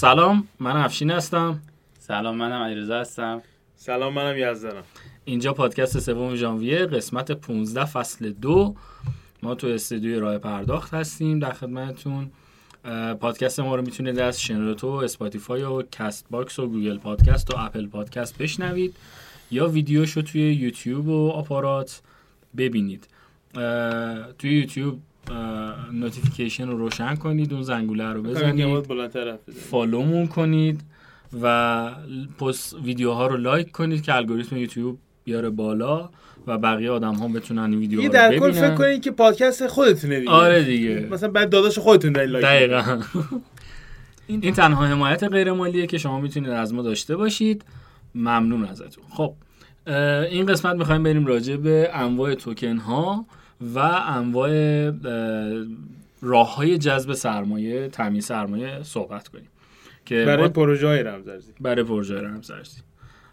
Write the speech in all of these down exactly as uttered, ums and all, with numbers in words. سلام، من افشین هستم. سلام، منم علیرضا هستم. سلام، منم یزدانم. اینجا پادکست سوم ژانویه، قسمت پانزده فصل دو. ما تو استودیوی راه پرداخت هستیم در خدمتتون. پادکست ما رو میتونید از شنوتو، اسپاتیفای و کست باکس و گوگل پادکست و اپل پادکست بشنوید یا ویدیوش رو توی یوتیوب و اپارات ببینید. توی یوتیوب نوتیفیکیشن رو روشن کنید، اون زنگوله رو بزنید، فالومون کنید و پست ویدیوها رو لایک کنید که الگوریتم یوتیوب بیاره بالا و بقیه آدم ها بتونن ویدیوها رو ببینن. یه در کل فکر کنید که پادکست خودتونه دیگه. آره دیگه، مثلا بعد داداش خودتون دارید لایک. دقیقاً. این تنها حمایت غیر مالیه که شما میتونید از ما داشته باشید. ممنون ازتون. خب این قسمت می‌خوایم بریم راجع به انواع توکن ها و انواع راه‌های جذب سرمایه، تامین سرمایه صحبت کنیم که برای پروژه‌های رمزارزی. برای پروژه رمزارزی.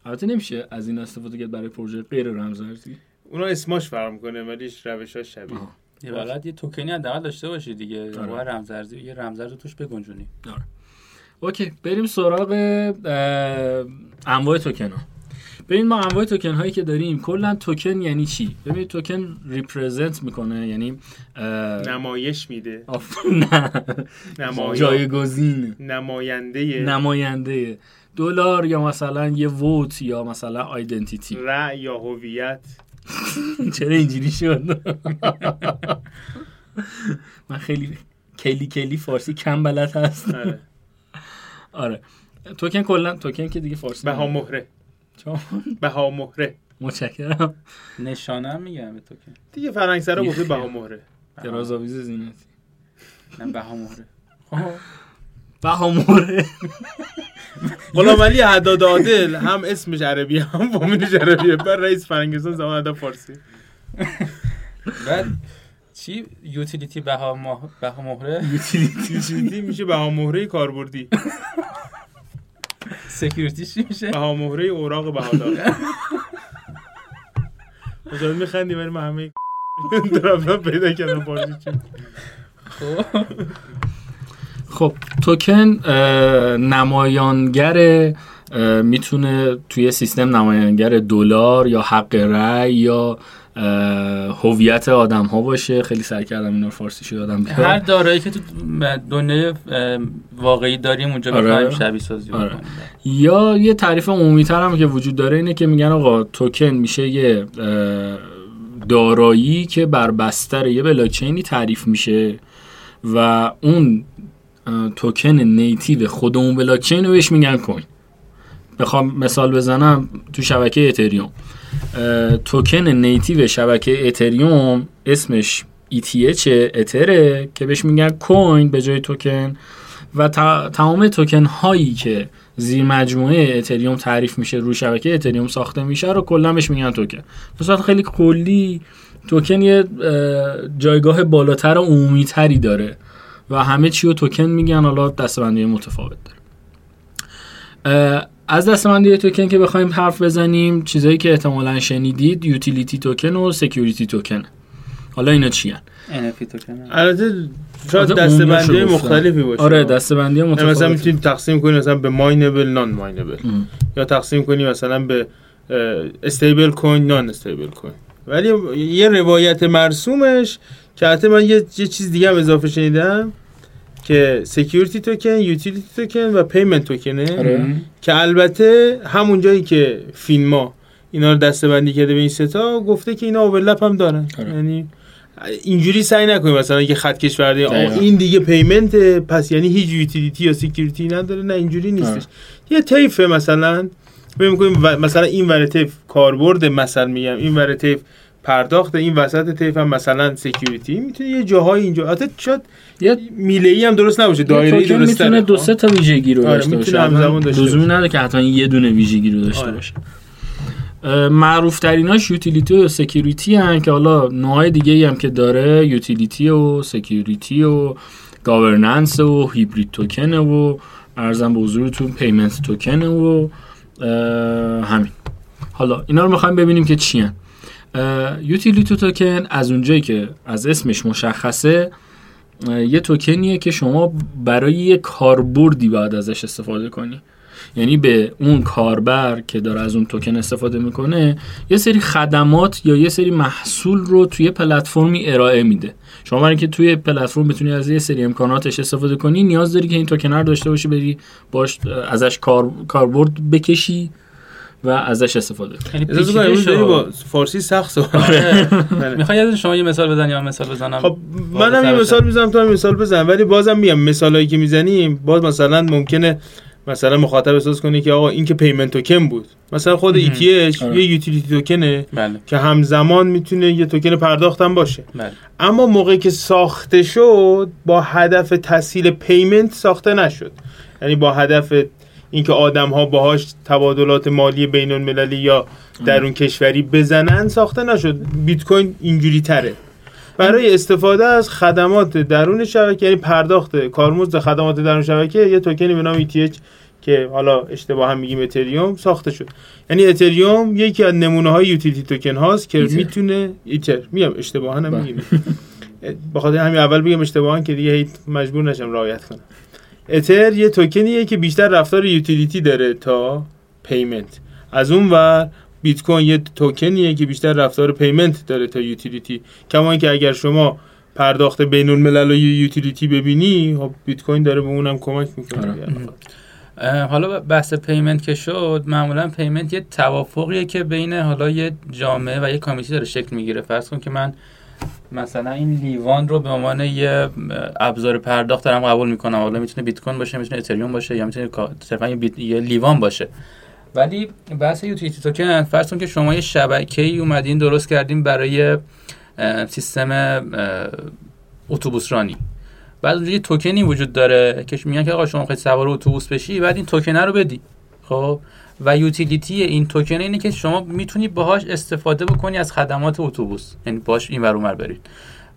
البته نمیشه از این استفاده کرد برای پروژه غیر رمزارزی. اونا اسمش فرق می‌کنه ولی روش‌هاش شبیه. یه حالت یه توکنی حداقل داشته باشی دیگه. راه رمزارزی، یه رمزارز توش بگنجونی. آره. اوکی، بریم سراغ انواع توکن‌ها. ببین ما انواع توکن هایی که داریم، کلا توکن یعنی چی؟ ببین توکن ریپرزنت میکنه، یعنی نمایش میده. نه نمایش، جایگزین، نماینده. نماینده دلار یا مثلا یه ووت یا مثلا آیدنتیتی، رأی یا هویت. چرا اینجوری شد؟ من خیلی کلی کلی فارسی کم بلد هستم. آره توکن، کلا توکن که دیگه فارسی بها مهره. چون بها مهره. متشکرم. نشانه میگم به توکن دیگه. فرنگ سرا گفت بها مهره، درازآویز زینتی. نه بها مهره، بها مهره. والا ولی حداد عادل هم اسمش عربی هم فامیلش عربیه. بر رئیس فرنگستان زمان ادا فارسی. بعد چی یوتیلیتی بها مهره، یوتیلیتی میشه بها مهره کاربردی. سکیوریتی چی میشه؟ بها مهره اوراق بهادار. مثلا میخندیم ولی ما همه درافت پیدا کردن پارچه. خب خب توکن نمایانگر، میتونه توی سیستم نمایانگر دلار یا حق رأی یا هویت آدم ها باشه. خیلی سعی کردم اینا رو فارسی شو یادم بیاد. هر دارایی که تو دنیای واقعی داریم اونجا بفهمیم شبیه سازی بکنیم. یا یه تعریف عمومی تر هم که وجود داره اینه که میگن آقا توکن میشه یه دارایی که بر بستر یه بلاکچینی تعریف میشه و اون توکن نیتیو خود اون بلاکچین رو بهش میگن کوین. بخوام مثال بزنم تو شبکه اتریوم، توکن نیتیو شبکه اتریوم اسمش ای تی اچ اتره که بهش میگن کوین به جای توکن و تمام توکن هایی که زیر مجموعه اتریوم تعریف میشه روی شبکه اتریوم ساخته میشه رو کلا بهش میگن توکن. به صورت خیلی کلی توکن یه جایگاه بالاتر و عمومی تری داره و همه چی رو توکن میگن. حالا دستبندی متفاوت داره. از دستبندی توکن که بخوایم حرف بزنیم، چیزایی که احتمالاً شنیدید یوتیلیتی توکن و سکیوریتی توکن. حالا اینا چی ان؟ ان اف تی توکن. البته شاید دستبندی مختلفی باشه. آره دستبندی مختلف. مثلا میتونیم تقسیم کنیم مثلا به ماینبل، نان ماینبل، یا تقسیم کنیم مثلا به استیبل کوین، نان استیبل کوین. ولی یه روایت مرسومش که حتی من یه, یه چیز دیگه هم اضافه شنیدم که سکیوریتی توکن، یوتیلیتی توکن و پیمنت توکنه. آره. که البته همون جایی که فینما اینا رو دسته‌بندی کرده به این سه تا، گفته که اینا اورلپ هم دارن. یعنی آره. اینجوری سعی نکنیم مثلا اینکه خط کش برده این دیگه پیمنت، پس یعنی هیچ یوتیلیتی یا سکیوریتی نداره. نه اینجوری نیستش. آره. یه طیف مثلا ببین کنیم مثلا این ور طیف کاربرد، مثلا میگم این ور طیف پرداخت، این وسط طیف هم مثلا سکیوریتی. میتونه یه جاهای اینجا حتی شاید یه میله‌ای هم درست نباشه، دایره‌ای درست نباشه. میتونه دو سه تا ویژگی رو داشته باشه. همزمان داشته باشه. لزومی نداره که حتما یه دونه ویژگی رو داشته باشه. معروف تریناش یوتیلیتی و سکیوریتی ان که حالا نوعای دیگه‌ای هم که داره، یوتیلیتی و سکیوریتی و گاورننس و هیبرید توکن و ارزم به حضورتون پیمنت توکن و همین. حالا اینا رو می‌خوایم ببینیم که چی ان. یوتیلیتی توکن از اونجایی که از اسمش مشخصه یه توکنیه که شما برای یه کاربردی باید ازش استفاده کنی، یعنی به اون کاربر که داره از اون توکن استفاده میکنه یه سری خدمات یا یه سری محصول رو توی پلتفرمی ارائه میده. شما برای اینکه توی پلتفرم بتونی از یه سری امکاناتش استفاده کنی نیاز داری که این توکن رو داشته باشی، بری باش ازش کار کاربرد بکشی و ازش استفاده کنی. خیلی با فارسی سخت سوال. میخوای از شما یه مثال بزنی یا مثال بزنم؟ خب منم یه مثال میزنم، تو هم مثال بزن، ولی بازم میگم مثالایی که میزنیم باز مثلا ممکنه مثلا مخاطب احساس کنه که آقا این که پیمنت توکن بود، مثلا خود ایتیش یه یوتیلیتی توکنه بله. که همزمان میتونه یه توکن پرداخت هم باشه بله. اما موقعی که ساخته شد با هدف تسهیل پیمنت ساخته نشد، یعنی با هدف اینکه آدم‌ها باهاش تبادلات مالی بین‌المللی یا درون کشوری بزنن ساخته نشد. بیت کوین اینجوری تره، برای استفاده از خدمات درون شبکه، یعنی پرداخت کارمزد خدمات درون شبکه، یه توکنی به نام ای تی اچ که حالا اشتباه هم میگیم اتریوم ساخته شد. یعنی اتریوم یکی از نمونه‌های یوتیلیتی توکن هاست که ایتر. میتونه ایتر میام اشتباها نمیگیم بخاطر همین اول بگم اشتباها که دیگه مجبور نشم رعایت کنم. اتر یه توکنیه که بیشتر رفتار یوتیلیتی داره تا پیمنت. از اون ور بیت کوین یه توکنیه که بیشتر رفتار پیمنت داره تا یوتیلیتی. کما اینکه اگر شما پرداخت بین‌الملل و یوتیلیتی ببینی، بیت کوین داره به اونم کمک میکنه. حالا بحث پیمنت که شد، معمولا پیمنت یه توافقیه که بین حالا یه جامعه و یه کمیتی داره شکل میگیره. فرض کن که من مثلا این لیوان رو به عنوان یه ابزار پرداخت دارم قبول میکنم، حالا میتونه بیت کوین باشه، میتونه اتریوم باشه، یا میتونه صرفا یه, یه لیوان باشه. ولی بحث یوتیلیتی توکن، فرض کن که شما یه شبکه‌ای اومدین درست کردین برای سیستم اتوبوس رانی، بعد اونجا یه توکنی وجود داره که میگن که آقا شما می‌خواید سوار اتوبوس بشی، بعد این توکن رو بدی. خب و یوتیلیتی این توکن اینه که شما میتونی باهاش استفاده بکنی از خدمات اتوبوس، یعنی باهاش اینور اونور برید،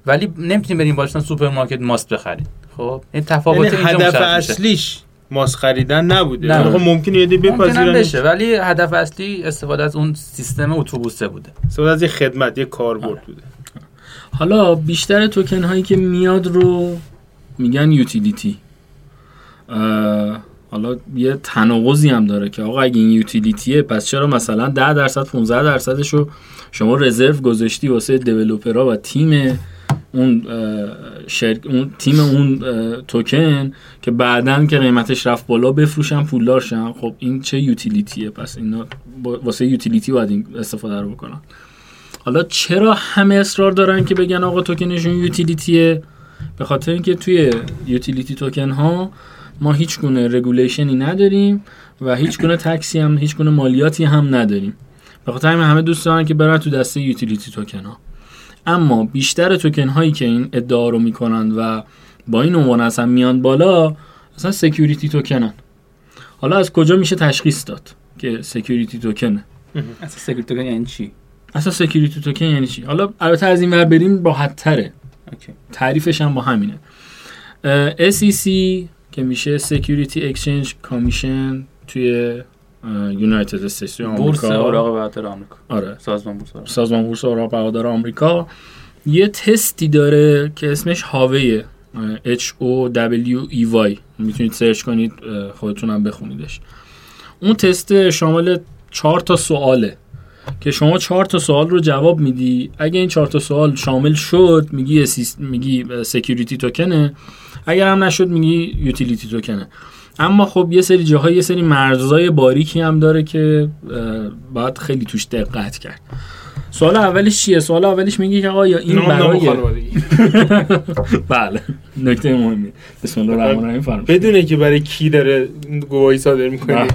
ولی نمیتونی برید باهاش سوپرمارکت ماست بخرید. خب این تفاوت اینجا هدف اصلیش ماس خریدن نبوده. نه. خب ممکنه یه دیگه بپذیرن بشه، ولی هدف اصلی استفاده از اون سیستم اتوبوسه بوده، استفاده از یه خدمت، یه کاربرد بوده. حالا بیشتر توکن هایی که میاد رو میگن یوتیلیتی. حالا یه تناقضی هم داره که آقا اگه این یوتیلیتیه پس چرا مثلا ده درصد پانزده درصدش رو شما رزرو گذاشتی واسه دیولپرها و تیم اون شرک اون تیم اون توکن که بعدن که قیمتش رفت بالا بفروشن پولدار شن؟ خب این چه یوتیلیتیه؟ پس اینا واسه یوتیلیتی باید این استفاده رو بکنن. حالا چرا همه اصرار دارن که بگن آقا توکنشون یوتیلیتیه؟ به خاطر اینکه توی یوتیلیتی توکن ها ما هیچ گونه رگولیشنی نداریم و هیچ گونه تکسی هم، هیچ گونه مالیاتی هم نداریم. به خاطر همین همه دوست دارن که برن تو دسته یوتیلیتی توکن ها. اما بیشتر توکن هایی که این ادعا رو میکنن و با این عنوان اصلا میان بالا، اصلا سکیوریتی توکنن. حالا از کجا میشه تشخیص داد که سکیوریتی توکنه؟ اصلا سکیوریتی توکن یعنی چی؟ اصلا سکیوریتی توکن یعنی چی؟ حالا البته از این ور بریم راحت تره. اوکی. تعریفش هم با همینه. اس ای سی که میشه سکیوریتی اکسچنج کمیشن توی یونایتد استیتس آمریکا، بورس اوراق بهادار آمریکا. آره، سازمان بورس اوراق سازمان بورس اوراق بهادار آمریکا یه تستی داره که اسمش هاویه، اچ او دبلیو ای وای. میتونید سرچ کنید، خودتون هم بخونیدش. اون تست شامل چهار تا سواله که شما چهار تا سوال رو جواب میدی. اگه این چهار تا سوال شامل شد میگی میگی سکیوریتی توکنه، اگر هم نشد میگی یوتیلیتی توکنه. اما خب یه سری جاهای یه سری مرزهای باریکی هم داره که باید خیلی توش دقت کرد. سوال اولش چیه؟ سوال اولش میگه که آقا یا این برای بله نکته مهمی، بسم الله الرحمن الرحیم فرمایید، بدونه که برای کی داره گواهی صادر میکنه.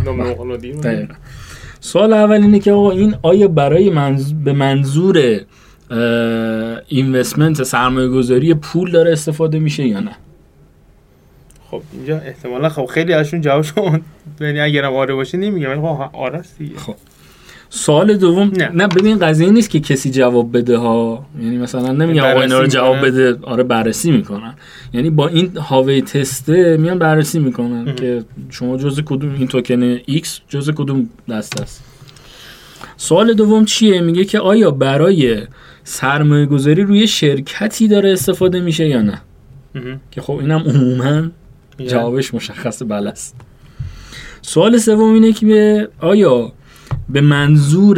سوال اول اینه که آقا این آیا برای منز... به منظور اینوستمنت سرمایه گذاری پول داره استفاده میشه یا نه؟ خب اینجا احتمالا خب خیلی ازشون جوابشون یعنی اگرم آره باشه نمیگم، ولی خب آره است دیگه. خب سوال دوم نه, نه ببین قضیه نیست که کسی جواب بده ها، یعنی مثلا نمیگم آقا اینا رو جواب بده، آره بررسی میکنن. یعنی با این هاوی تسته میان بررسی میکنن اه. که شما جزء کدوم این توکن X جزء کدوم دسته است. سوال دوم چیه؟ میگه که آیا برای سرمایه‌گذاری روی شرکتی داره استفاده میشه یا نه؟ که خب اینم عموما جوابش مشخص بله است. سوال سوم اینه که آیا به منظور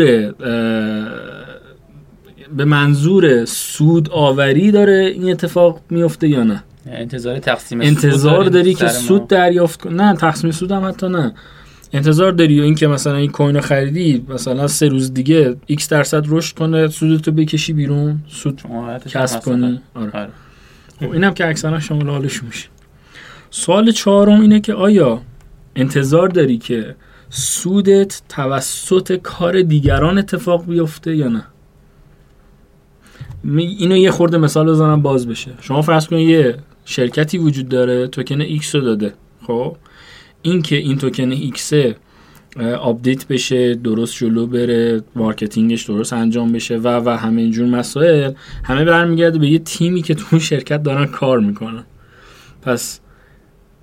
به منظور سود آوری داره این اتفاق میفته یا نه؟ انتظار تقسیم انتظار سود داری که سود دریافت کنی؟ نه، تقسیم سود هم حتی نه. انتظار داری و این که مثلا این کوین رو خریدی مثلا سه روز دیگه ایکس درصد رشد کنه سودتو بکشی بیرون، سود کسب کنی. آره. آره. اینم که اکثرا شامل حالش میشه. سوال چهارم اینه که آیا انتظار داری که سودت توسط کار دیگران اتفاق بیفته یا نه؟ اینو یه خورده مثال بزنم باز بشه. شما فرض کنید یه شرکتی وجود داره توکن ایکس رو داده، خب این که این توکن ایکس آپدیت بشه، درست جلو بره، مارکتینگش درست انجام بشه و و همه اینجور مسائل، همه برمیگرده به یه تیمی که تو اون شرکت دارن کار میکنن. پس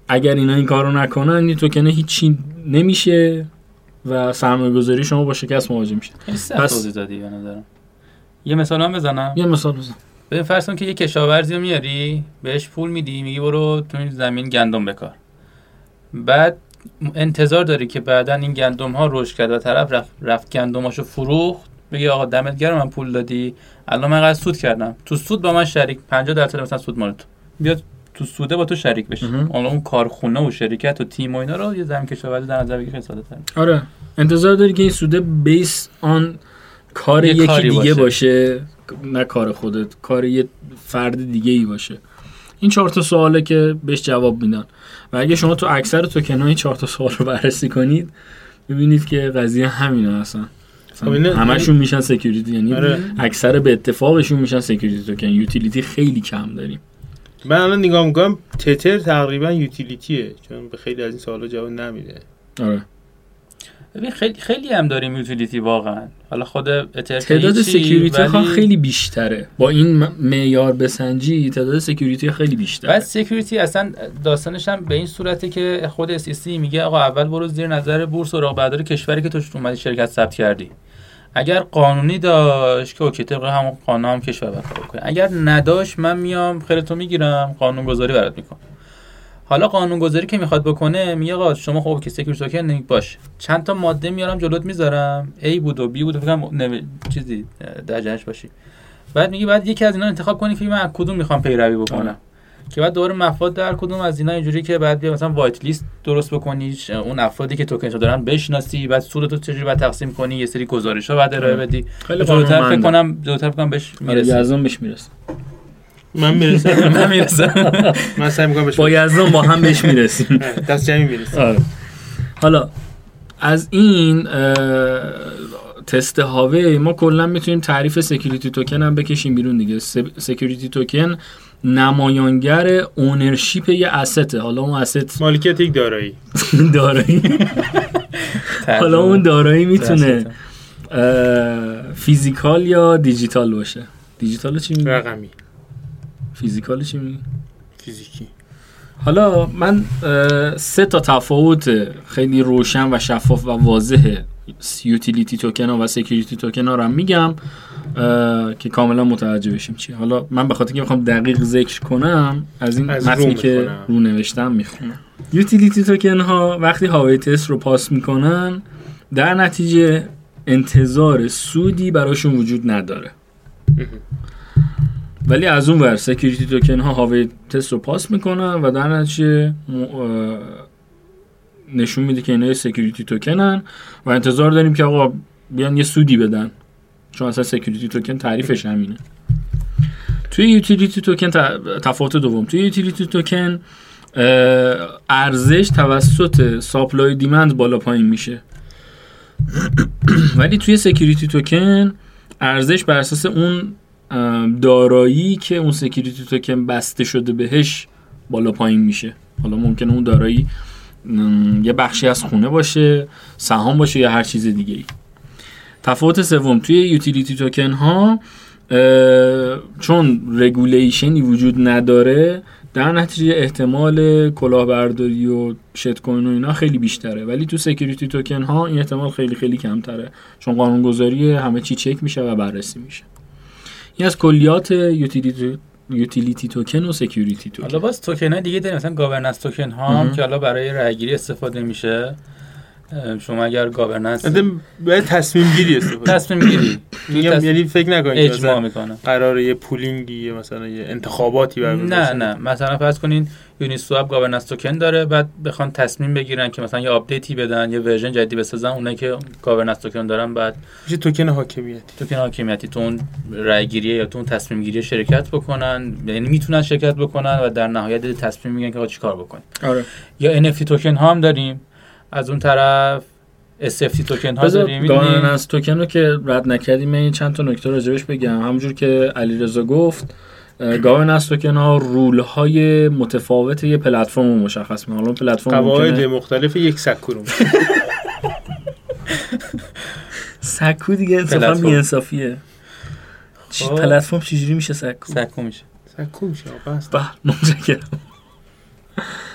اگر اینا این کارو نکنن این توکن هیچی نمیشه و سرمایه‌گذاری شما با شکست مواجه میشه. پس توضیح دادی به نظرم. یه مثال هم بزنم. یه مثال بزن. ببین فرض کن که یه کشاورزی رو میاری، بهش پول میدی، میگی برو تو این زمین گندم بکار. بعد انتظار داری که بعداً این گندم ها رشد کرد و طرف رفت, رفت گندماشو فروخت، بگی آقا دمت گرم من پول دادی، الان من قرار سود کردم. تو سود با من شریک، پنجاه درصد مثلا سود مال تو. بیاد تو سوده با تو شریک بشه. حالا اون کارخونه و شرکت و تیم و اینا رو یه زمین کشاورزی در نظر بگیر، ساده تر. آره. انتظار داری که این سوده بیس آن کار یکی دیگه باشه. باشه نه کار خودت، کار یه فرد دیگه ای باشه. این چهار تا سواله که بهش جواب میدن و اگه شما تو اکثر توکن‌ها این چهار تا سوال رو بررسی کنید ببینید که قضیه همینه اصلا. همشون میشن سکیوریتی، یعنی آره. اکثر به اتفاقشون میشن سکیوریتی توکن. یوتیلیتی خیلی کم داریم. من الان نگاه میکنم تتر تقریبا یوتیلیتیه، چون به خیلی از این سوالا جواب نمیده. آره. ببین خیلی خیلی هم داریم یوتیلیتی واقعا. حالا خود اتر تعداد سکیوریتی ولی... ها خیلی بیشتره. با این معیار بسنجی تعداد سکیوریتی خیلی بیشتره. بعد سکیوریتی اصلا داستانش هم به این صورته که خود اس ای سی میگه آقا اول برو زیر نظر بورس و رقابت‌دار کشوری که توش اومدی شرکت ثبت کردی. اگر قانونی داشت که اوکی طبق همون قانون هم کشور بخواه کنه، اگر نداشت من میام خیرتو میگیرم، قانونگذاری برات میکنم. حالا قانونگذاری که میخواد بکنه میگه آقا شما خب که سکیوریتی توکن باشه، چند تا ماده میارم جلوت میذارم، A بود و B بود و فکرم نو... چیزی در جنش باشی. بعد میگه بعد یکی از اینا انتخاب کنی که من از کدوم میخوام پیروی بکنم. آه. که بعد دوباره مفاد در کدوم از اینا اینجوری که بعد بیا مثلا وایت لیست درست بکنی، اون افرادی که توکنشو دارن بشناسی، بعد سودتو چجوری بعد تقسیم کنی، یه سری گزارش‌ها بعد ارائه بدی. جلوتر فکر کنم جلوتر فکر کنم بهش میرسه. یزدان بهش میرسه. من میرسم. من میرسم. من سعی می‌کنم بهش. با یزدان با هم بهش میرسیم. دست جمعی میرسیم. حالا از این تست هاوی ما کلا میتونیم تعریف سکیوریتی توکن هم بکشیم بیرون دیگه. سکیوریتی توکن نمایانگر اونرشیپ یه استه. حالا اون اسست مالکیت یک دارایی دارایی حالا اون دارایی میتونه فیزیکال یا دیجیتال باشه. دیجیتال چی میگی؟ رقمی. فیزیکال چی میگی؟ فیزیکی. حالا من سه تا تفاوت خیلی روشن و شفاف و واضح یوتیلیتی توکن ها و سکیوریتی توکن ها رو میگم که کاملا متوجه بشیم چیه. حالا من به خاطر اینکه میخوام دقیق ذکر کنم از این متنی که رو نوشتم میخونم. یوتیلیتی توکن ها وقتی هاوی تست رو پاس میکنن در نتیجه انتظار سودی براشون وجود نداره، ولی از اون ور سکیوریتی توکن ها هاوی تست رو پاس میکنن و در نتیجه نشون میده که اینا یه سکیوریتی توکنن و انتظار داریم که آقا بیان یه سودی بدن، چون اصلا سکیوریتی توکن تعریفش همینه. توی یوتیلیتی توکن تفاوت دوم، توی یوتیلیتی توکن ارزش توسط ساپلای دیمند بالا پایین میشه، ولی توی سکیوریتی توکن ارزش بر اساس اون دارایی که اون سکیوریتی توکن بسته شده بهش بالا پایین میشه. حالا ممکنه اون دارایی یه بخشی از خونه باشه، سهام باشه یا هر چیز دیگه ای. تفاوت سوم، توی یوتیلیتی توکن ها چون رگولیشنی وجود نداره در نتیجه احتمال کلاهبرداری و شت کوین و اینا خیلی بیشتره، ولی تو سکیوریتی توکن ها این احتمال خیلی خیلی کمتره، چون قانونگذاری همه چی چک میشه و بررسی میشه. این از کلیات یوتیلیتی یوتیلیتی توکن و سکیوریتی توکن. حالا باز توکن های دیگه داریم، مثلا گاورننس توکن ها هم که حالا برای رأی‌گیری استفاده میشه. شما اگر گاورننس به تصمیم گیری استفاده تصمیم گیری یعنی فکر نکنید اجماع میکنه قراره یه پولینگی مثلا یه انتخاباتی برگزار نه نه مثلا فرض کنین یونی سواب گاورننس توکن داره، بعد بخوان تصمیم بگیرن که مثلا یه آپدیتی بدن، یه ورژن جدیدی بسازن، اونایی که گاورننس توکن دارن بعد میشه توکن حاکمیتی توکن حاکمیتی تو اون رأی گیری یا تو اون تصمیم گیری شرکت بکنن، یعنی میتونن شرکت بکنن و در نهایت تصمیم میگیرن که آقا چیکار بکنیم. آره. یا ان اف تی توکن ها هم داریم، از اون طرف اس اف تی توکن ها داریم. گاورننس توکن رو که رد نکردیم، من چند تا نکته راجبش بگم. همونجور که علیرضا گفت گاورننس توکن ها رول های متفاوت یه پلتفرم رو مشخص می‌کنه. حالا پلتفرم قواعد مختلف یک سکو رو سکو دیگه انصافا بی‌انصافیه. چی پلتفرم چجوری میشه سکو؟ سکو میشه. سکو میشه آقا. بله متشکرم.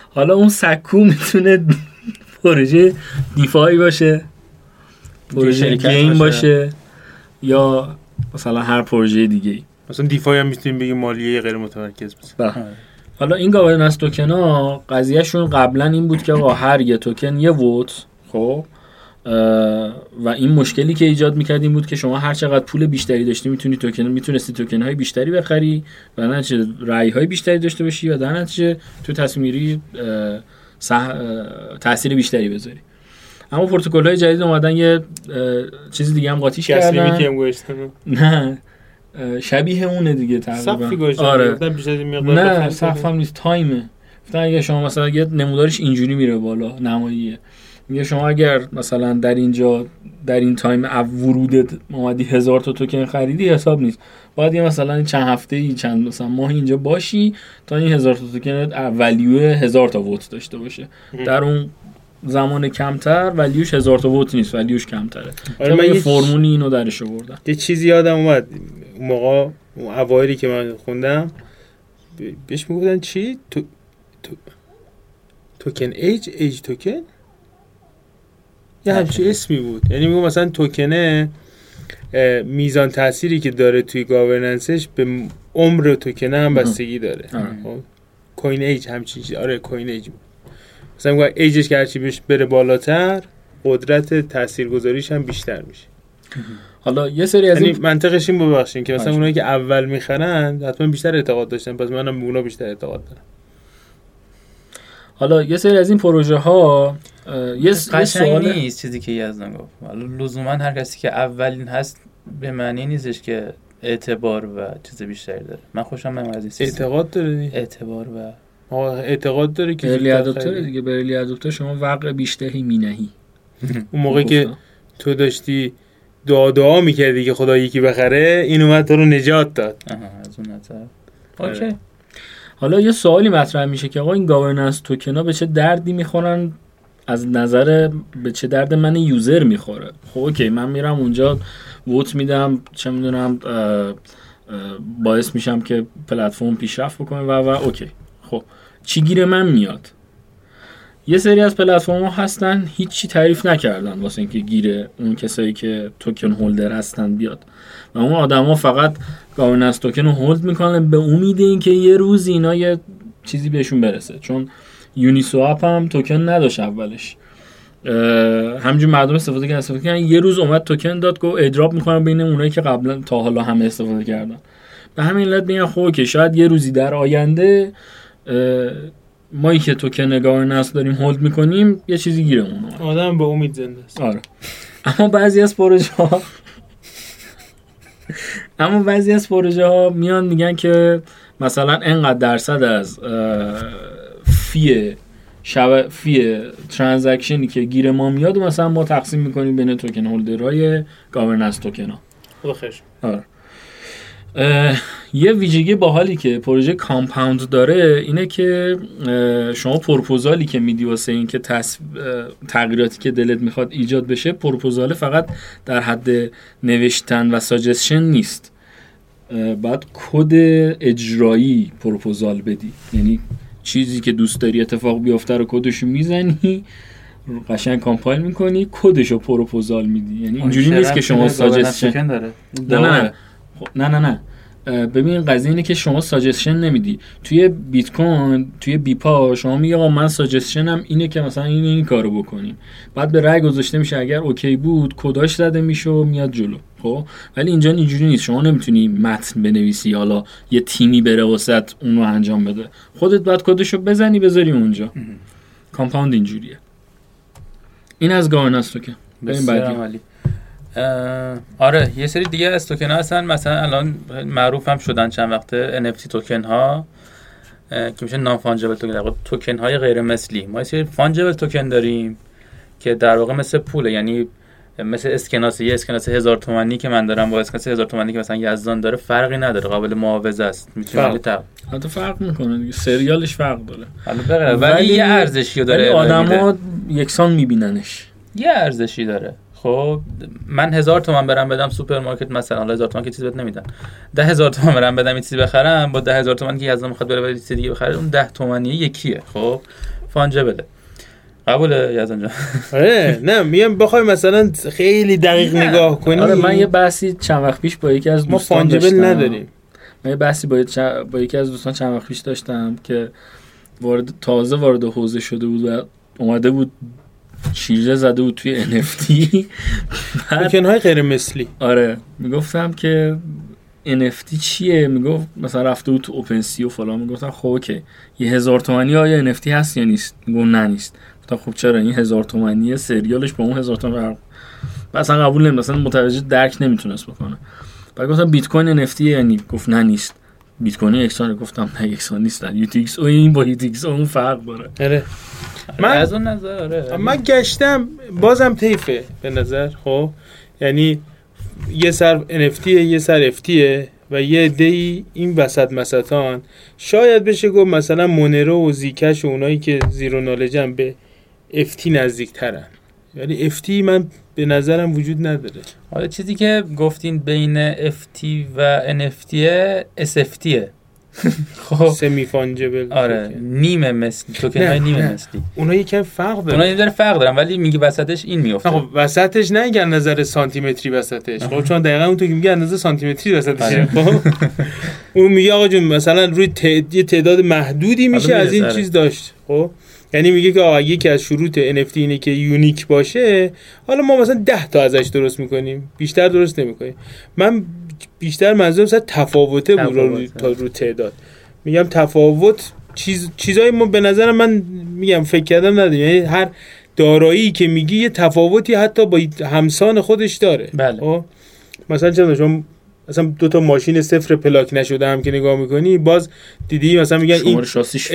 حالا اون سکو میتونه پروژه دیفای باشه، پروژه گیم باشه، یا مثلا هر پروژه دیگه. مثلا دیفای هم میتونیم بگیم مالیه غیر متمرکز باشه. حالا این گاورننس توکن ها قضیه شون قبلا این بود که آقا هر یه توکن یه ووت، خب و این مشکلی که ایجاد میکرد این بود که شما هر چقدر پول بیشتری داشتی میتونی توکن میتونستی توکن های بیشتری بخری و در نتیجه رأی های بیشتری داشته باشی و در نتیجه تو تصمیم گیری سح... تأثیر بیشتری بذاری. اما پروتکل‌های جدید اومدن یه چیز دیگه هم قاطیش کردن. نه شبیه اونه دیگه تقریبا. آره. نه سقف هم نیست، تایمه. گفتن اگه شما مثلا یه نمودارش اینجوری میره بالا، نماییه، میگه شما اگر مثلا در اینجا در این تایم ورودت اومدی هزار تا توکن خریدی حساب نیست، باید یه مثلا چند هفته ای چند مثلا ماه اینجا باشی تا این هزار تا توکنت ولیو هزار تا ووت داشته باشه. در اون زمان کمتر ولیوش هزار تا ووت نیست، ولیوش کمتره. آره من یه فرمونی اینو درش آوردم. یه چیزی یادم اومد اون موقع اوایلی که من خوندم بهش میگفتن چی تو... تو... توکن ایج ایج توکن یه همچه اسمی بود. یعنی میگم مثلا توکنه میزان تأثیری که داره توی گاورننسش به عمر توکنه هم بستگی داره. کوین ایج همچین چیز. آره کوین ایج بود. مثلا میگم ایجش که هرچی بهش بره بالاتر قدرت تاثیرگذاریش هم بیشتر میشه. حالا یه سری از این منطقش این ببخشین که مثلا اونایی که اول میخرن حتما بیشتر اعتقاد داشتن، پس منم به اونا بیشتر اعتقاد دارم. حالا یه سری از این پروژه ها یه سوالی نیست چیزی که یزدان گفت. حالا لزوما هر کسی که اولین هست به معنی نیستش که اعتبار و چیز بیشتری داره. من خوشم میاد از این اعتقاد داره، اعتبار و اعتقاد داره که برلی ادپتور دیگه. برلی ادپتور شما وقع بیشتری مینهی. اون موقعی که تو داشتی دعا دعا میکردی که خدا یکی بخره، این اومد تو رو نجات داد. از اون نظر اوکی. حالا یه سوالی مطرح میشه که آقا این گاورننس توکنا به چه دردی میخورن؟ از نظر به چه درد من یوزر میخوره؟ خب اوکی، من میرم اونجا ووت میدم، چه میدونم باعث میشم که پلتفرم پیشرفت بکنه و و اوکی. خب چی گیر من میاد؟ یه سری از پلتفرم ها هستن هیچی تعریف نکردن واسه اینکه گیر اون کسایی که توکن هولدر هستن بیاد و اون آدما فقط گاورننس توکن رو هولد میکنن به امید اینکه یه روز اینا یه چیزی بهشون برسه. چون یونی سوآپ هم توکن نداشت اولش، همینجور مردم استفاده کردن استفاده کردن یه روز اومد توکن داد، گفت ادراپ میکنم بین اونایی که قبلا تا حالا همه استفاده کردن. به همین علت میگن خب که شاید یه روزی در آینده ما که توکن گاورننس داریم هولد میکنیم یه چیزی گیرمون اومد. آدم به امید زنده است. آره. اما بعضی از پروژه ها اما بعضی از پروژه ها میان میگن که مثلا انقدر درصد از فی شب فی ترانزکشنی که گیر ما میاد و مثلا ما تقسیم میکنیم بین توکن هولدرهای گاورننس توکن ها. بخیر. آره. یه ویژگی باحالی که پروژه کامپاوند داره اینه که شما پروپوزالی که میدی واسه این که تصف... تغییراتی که دلت میخواد ایجاد بشه، پروپوزال فقط در حد نوشتن و ساجستشن نیست، باید کد اجرایی پروپوزال بدی. یعنی چیزی که دوست داری اتفاق بیافته رو کدشو میزنی، قشنگ کامپایل میکنی، کدشو پروپوزال میدی. یعنی اینجوری نیست که شما ساجستشن داره. نه نه نه نه ببین قضیه اینه که شما ساجستشن نمیدی. توی بیت کوین، توی بیپا شما میگی آقا من ساجستشنم اینه که مثلا این این کارو بکنیم، بعد به رای گذاشته میشه، اگر اوکی بود کداش زده میشه و میاد جلو. خب ولی اینجا اینجوری نیست، شما نمیتونی متن بنویسی حالا یه تیمی بره وسط اون رو انجام بده، خودت باید کدشو بزنی بذاری اونجا. کامپاند اینجوریه. این از گاورننس توکن. بریم بعدی. آره یه سری دیگه از توکن ها هستن، مثلا الان معروف هم شدن چند وقته ان اف تی توکن ها که میشه نان فانجبل توکن، توکن های غیر مثلی. ما یه سری فانجبل توکن داریم که در واقع مثل پوله، یعنی مثل اسکناس، یه اسکناس هزار تومانی که من دارم با اسکناس هزار تومانی که مثلا یزدان داره فرقی نداره، قابل معاوضه است، میتونه تا حتی فرق میکنه دیگه، سریالش فرق داره حالا، ولی یه ارزشی داره، آدما یکسان میبیننش، یه ارزشی داره. خب من هزار تومن برام بدم سوپرمارکت، مثلا هزار تومن که چیزی بهت نمیدن، ده هزار تومن برام بدم این چیزی بخرم، با ده هزار تومن که یزدان میخواد بره ولی چیز دیگه بخره، اون ده تومانی یکیه. خب فانجبله، قبوله یزدان جان؟ آره نه میگم بخوای مثلا خیلی دقیق نگاه کنی. آره من یه بحثی چند وقت پیش با یکی از دوستان ما فانجبل نداریم، من یه بحثی با, چن... با یکی از دوستان چند وقت پیش داشتم که وارد تازه وارد حوزه شده بود و اومده بود شیرجه زده بود توی ان اف تی توکن‌های غیر مثلی. آره میگفتم که ان اف تی چیه، میگفت مثلا رفته بود تو اوپن سی و فلان، میگفتم خب اوکی یه هزار تومانی آیا ان اف تی هست یا نیست؟ میگفت نه نیست. گفتم خب چرا؟ این هزار تومانی سریالش با اون هزار تومانی اصلا قبول نمیشه، مثلا متوجه درک نمیتونست بکنه. بعد گفتم بیت کوین ان اف تی یعنی؟ گفت نه نیست. بیت کوین یکسان. گفتم نه یکسان نیستن، یوتیکس او این با یوتیکس اون فرق داره. آره من از اون نظر آره من گشتم بازم طیفه به نظر. خب یعنی یه سر ان اف تی یه سر اف تی و یه عده‌ای این وسط مسطان، شاید بشه گفت مثلا مونرو و زیکش و اونایی که زیرو نالجن به اف تی نزدیک‌ترن، ولی اف تی من به نظرم وجود نداره. حالا چیزی که گفتین بین اف تی و ان اف تی اس اف تیه خب سمی فانجبل. آره نیمه مثلی، توکن های نیمه مثلی، اونها یکم فرق داره، اونها یه ذره فرق دارن، ولی میگی وسطش این میفته. خب وسطش نه اینکه از نظر سانتی متری وسطش، خب چون دقیقاً اون تو که میگه از نظر سانتی متری وسطش، خب اون میگه آقا جون مثلا روی تعداد محدودی میشه از این چیز داشت. خب یعنی میگه که آقا یکی از شروط ان اف تی اینه که یونیک باشه، حالا ما مثلا ده تا ازش درست میکنیم، بیشتر درست نمیکنیم. من بیشتر منظورم مثلا تفاوته بود رو تا رو تعداد، میگم تفاوت چیز چیزایی ما به نظر من میگم فکر کردم نداریم، یعنی هر دارایی که میگی یه تفاوتی حتی با همسان خودش داره. بله. مثلا چند شما مثلا دو تا ماشین صفر پلاک نشده هم که نگاه میکنی باز دیدی مثلا میگن این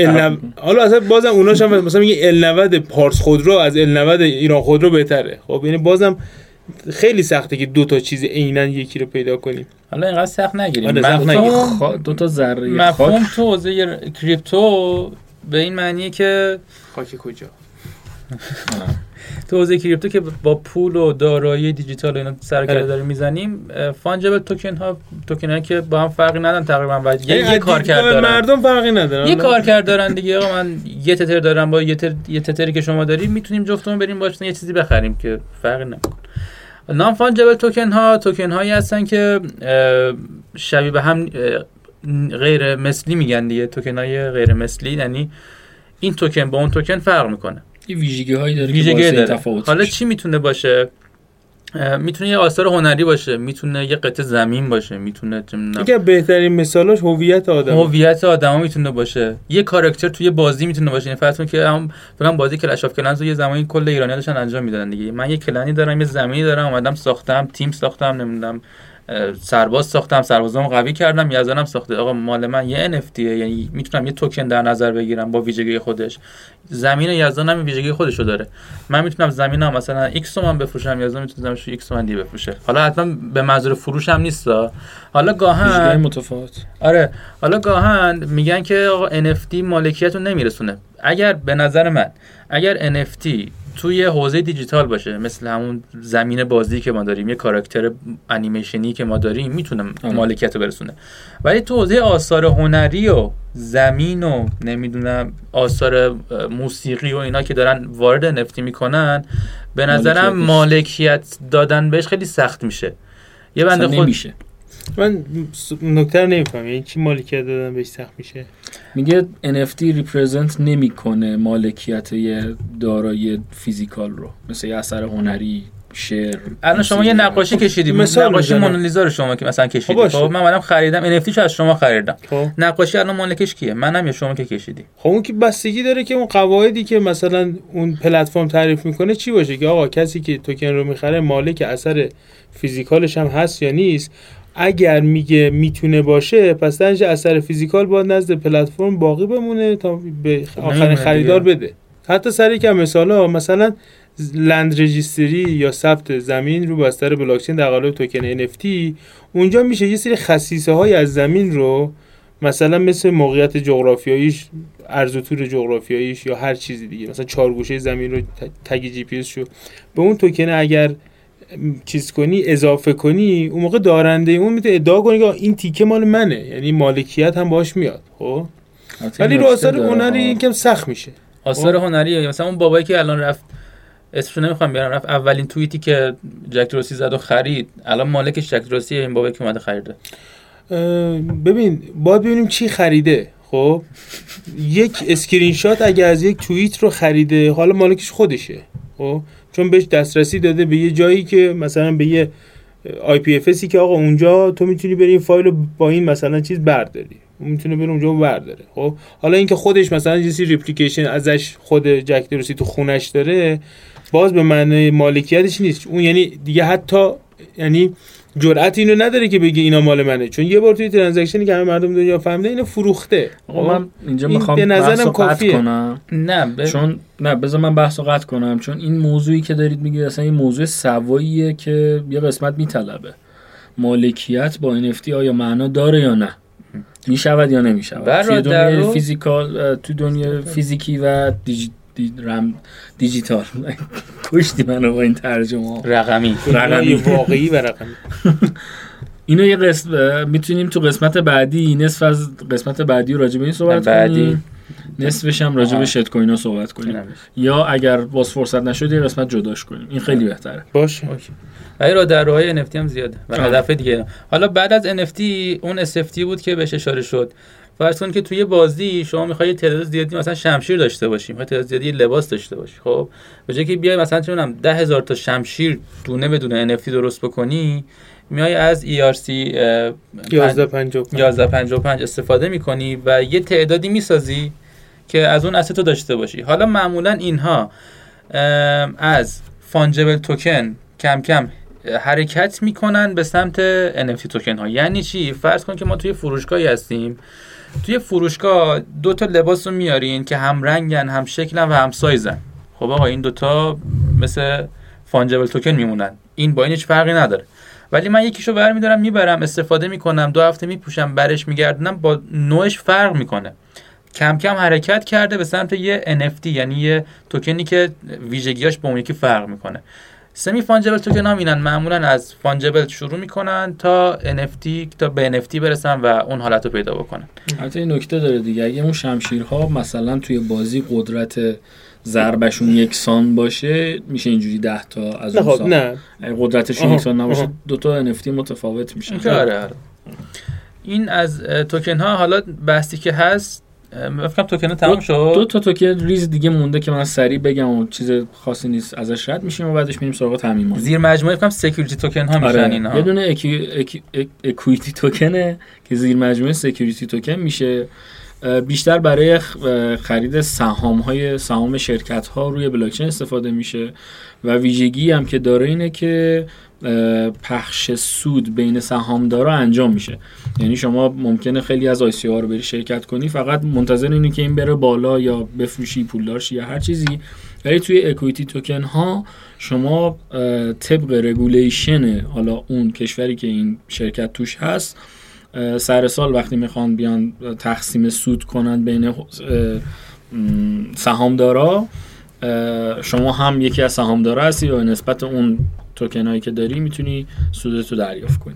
ال... حالا اصلا بازم اوناش هم مثلا میگه ال نود پارس خودرو از ال نود ایران خودرو بهتره. خب یعنی بازم خیلی سخته که دو تا چیز عیناً یکی رو پیدا کنیم. حالا اینقدر سخت نگیریم. مفهوم دو تا ذره مفهوم تو حوزه کریپتو به این معنیه که خاک کجا تو حوزه کریپتو که با پول و دارایی دیجیتال اینا سر کله داریم میزنیم، فانجبل توکن ها توکن ها که با هم فرقی ندارن تقریبا، ولی یه کارکرد دارن، مردم فرقی ندارن، یه کارکرد دارن دیگه. آقا من یه تتر دارم با یه تتر، یه تتری که شما دارید میتونیم جفتمون بریم باش یه چیزی بخریم که فرقی نکنه. نان فانجبل توکن ها توکن هایی هستن که شبیه به هم غیر مثلی میگن دیگه، توکن های غیر مثلی، یعنی این توکن با اون توکن فرق میکنه، یه ویژگی هایی داره که باعث تفاوت. حالا چی میتونه باشه؟ میتونه یه آثار هنری باشه، میتونه یه قطعه زمین باشه، میتونه دیگه بهترین مثالاش هویت آدم، هویت آدم میتونه باشه، یه کاراکتر توی بازی میتونه باشه. یعنی فرض کن که هم بگم بازی کلش آف کلنز رو یه زمانی کل ایرانی‌ها داشتن انجام میدادن دیگه، من یه کلنی دارم، یه زمینی دارم، اومدم ساختم، تیم ساختم، نمیدونم سرباز ساختم، سربازامو قوی کردم، یزدانم ساخته. آقا مال من یه ان اف تی، یعنی میتونم یه توکن در نظر بگیرم با ویژگی خودش. زمین یزدانم ویژگی خودشو داره، من میتونم زمینم مثلا ایکس تومن بفروشم، یزدان میتونه زمینش ایکس تومن دی بفروشه. حالا حتما به منظور فروش هم نیستا، حالا گاهن متفاوت. آره حالا گاهن میگن که آقا ان اف تی مالکیتو نمیرسونه. اگر به نظر من اگر ان اف تی توی حوزه دیجیتال باشه، مثل همون زمین بازی که ما داریم، یه کاراکتر انیمیشنی که ما داریم، میتونه مالکیت رو برسونه. ولی تو حوزه آثار هنری و زمین و نمیدونم آثار موسیقی و اینا که دارن وارد نفتی میکنن، به نظرم مالکیت دادن بهش خیلی سخت میشه. یه بنده خود نمیشه. من نکته رو نمیفهمم یعنی چی مالکیت دادن بهش سخت میشه. میگه ان اف تی ریپرزنت نمیکنه مالکیت یه دارایی فیزیکال رو، مثل یه اثر هنری، شعر. الان شما یه نقاشی کشیدی، نقاشی مونالیزا رو شما که مثلا کشیدی، خب من الان خریدم ان اف تی شو از شما خریدم، نقاشی الان مالکش کیه؟ منم یا شما که کشیدی. خب اون که بستگی داره که اون قواعدی که مثلا اون پلتفرم تعریف میکنه چی باشه، که آقا کسی که توکن رو میخره مالک اثر فیزیکالش هم هست یا نیست. اگر میگه میتونه باشه، پس درنج اثر فیزیکال باید نزد پلتفرم باقی بمونه تا به آخرین خریدار بده. حتی سری که مثلا مثلا لند رجیستری یا ثبت زمین رو بستر بلاکچین در قالب توکن ان اف تی، اونجا میشه یه سری خصیصه های از زمین رو مثلا مثل موقعیت جغرافیاییش، عرض و طول جغرافیاییش یا هر چیزی دیگه، مثلا چارگوشه زمین رو تگ جی پی اس شو به اون توکن اگر چیز کنی، اضافه کنی، اون موقع دارنده اون میتونه ادعا کنه که این تیکه مال منه، یعنی مالکیت هم باهاش میاد. خب ولی رو آثار هنری یکم سخت میشه. آثار هنری مثلا اون بابایی که الان رفت اسمش نمیخوام بیارم، رفت اولین توییتی که جک دورسی زد و خرید، الان مالکش جک دورسی، این بابایی که اومده خریده. ببین باید ببینیم چی خریده. خب یک اسکرین شات اگه از یک توییت رو خریده، حالا مالکش خودشه، خب چون بهش دسترسی داده به یه جایی که مثلا به یه آی پی اف اسی که آقا اونجا تو میتونی بری این فایل رو با این مثلا چیز برداری، اون میتونه بره اونجا برداره. خب حالا اینکه خودش مثلا یه سری ریپلیکیشن ازش خود جک دورسی تو خونش داره، باز به معنی مالکیتش نیست اون، یعنی دیگه حتی یعنی جرأت اینو نداره که بگه اینا مال منه، چون یه بار توی ترانزکشنی که همه مردم دنیا فهمیده اینو فروخته. آقا من اینجا میخوام این بحثو قطع کنم. نه ب... چون نه بذار من بحثو قطع کنم، چون این موضوعی که دارید میگید اصلا این موضوع سواییه که یه قسمت میطلبه. مالکیت با ان اف تی آیا معنا داره یا نه؟ میشود یا نمیشود؟ توی دنیای رو... فیزیکال، تو دنیای فیزیکی و دیجی... دی رم دیجیتال کشتی منو با این ترجمه رقمی رقمی واقعی و رقمی. اینو یه قسمت میتونیم تو قسمت بعدی، نصف از قسمت بعدی راجع به این صحبت کنیم، نصفش هم راجع به شت کوینا صحبت کنیم، یا اگر باز فرصت نشد یه قسمت جداش کنیم، این خیلی بهتره. باشه ولی را در روهای ان اف تی هم زیاده و هدف دیگه. حالا بعد از ان اف تی اون اس اف تی بود که بهش اشاره شد. فرض کن که توی بازی شما می‌خوای تعداد زیادی مثلا شمشیر داشته باشی، می‌خوای تعداد زیادی لباس داشته باشی. خب به جای اینکه بیای مثلا چون هم ده هزار تا شمشیر دونه بدون ان اف تی درست بکنی، میای از ای آر سی یازده پنجاه و پنج استفاده می‌کنی و یه تعدادی می‌سازی که از اون asset داشته باشی. حالا معمولاً اینها از فانجبل توکن کم کم حرکت می‌کنن به سمت ان اف تی توکن ها. یعنی چی؟ فرض کن که ما توی فروشگاهی هستیم، توی فروشگاه دو تا لباس رو میارین که هم رنگن، هم شکلن و هم سایزن. خب آقا این دوتا مثل فانجبل توکن میمونن، این با این هیچ فرقی نداره. ولی من یکیشو برمیدارم میبرم استفاده میکنم، دو هفته میپوشم برش میگردونم، با نوعش فرق میکنه. کم کم حرکت کرده به سمت یه ان اف تی، یعنی یه توکنی که ویژگیاش با اون یکی فرق میکنه. سمی فانجبل توکن ها مینن معمولا از فانجبل شروع میکنن تا ان اف تی تا به ان اف تی برسن و اون حالت رو پیدا بکنن. البته این نکته داره دیگه، اگه اون شمشیرها مثلا توی بازی قدرت ضربشون یکسان باشه میشه اینجوری ده تا از اون سال. نه قدرتشون یکسان نباشه دو تا ان اف تی متفاوت میشن. آره این از توکن ها. حالا بحثی که هست مفکرم توکن ها تمام شد، دو تا توکن ریز دیگه مونده که من سریع بگم و چیز خاصی نیست، ازش رد میشیم و بعدش میریم سراغ تامینات. زیر مجموعه فکرم سکیوریتی توکن ها میشن اینا. یه دونه اکی اکی اکویتی توکنه که زیر مجموعه سکیوریتی توکن میشه، بیشتر برای خرید سهام های سهام شرکت ها روی بلاکچین استفاده میشه و ویژگی هم که داره اینه که پخش سود بین سهامدارا انجام میشه. یعنی شما ممکنه خیلی از آی سی او رو بری شرکت کنی، فقط منتظر اینی که این بره بالا یا بفروشی پولدار شی یا هر چیزی، ولی توی اکویتی توکن ها شما طبق رگولیشن حالا اون کشوری که این شرکت توش هست، سر سال وقتی میخوان بیان تقسیم سود کنن بین سهامدارا، شما هم یکی از سهامدارا هستی و نسبت اون توکن هایی که داری میتونی سودتو دریافت کنی.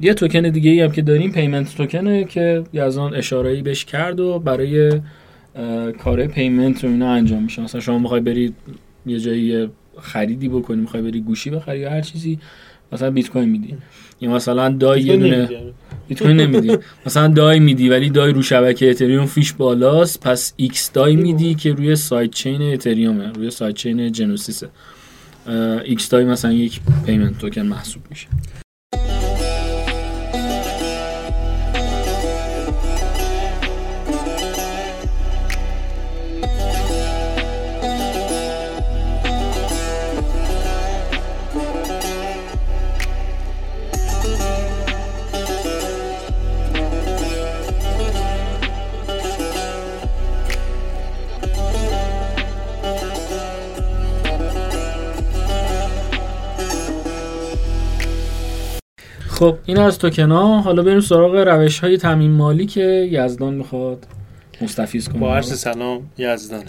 یه توکن دیگه ای هم که داریم پیمنت توکنه که یزدان اشاره‌ای بهش کرد و برای کار پیمنت رو اینا انجام میشه. مثلا شما میخوای برید یه جایی خریدی بکنی، میخوای بری گوشی بخری یا هر چیزی، مثلا بیت کوین میدی، یا مثلا دای یه دونه بیت کوین نمیدی، مثلا دای میدی ولی دای رو شبکه اتریوم فیش بالاست، پس ایکس دای میدی که روی سایت چین اتریومه، روی سایت چین جنوسیسه، ایکس دای مثلا یک پیمنت توکن محسوب میشه. خب این از توکن ها. حالا بریم سراغ روش های تامین مالی که یزدان میخواد مستفیض کنه. با عرض سلام یزدانم.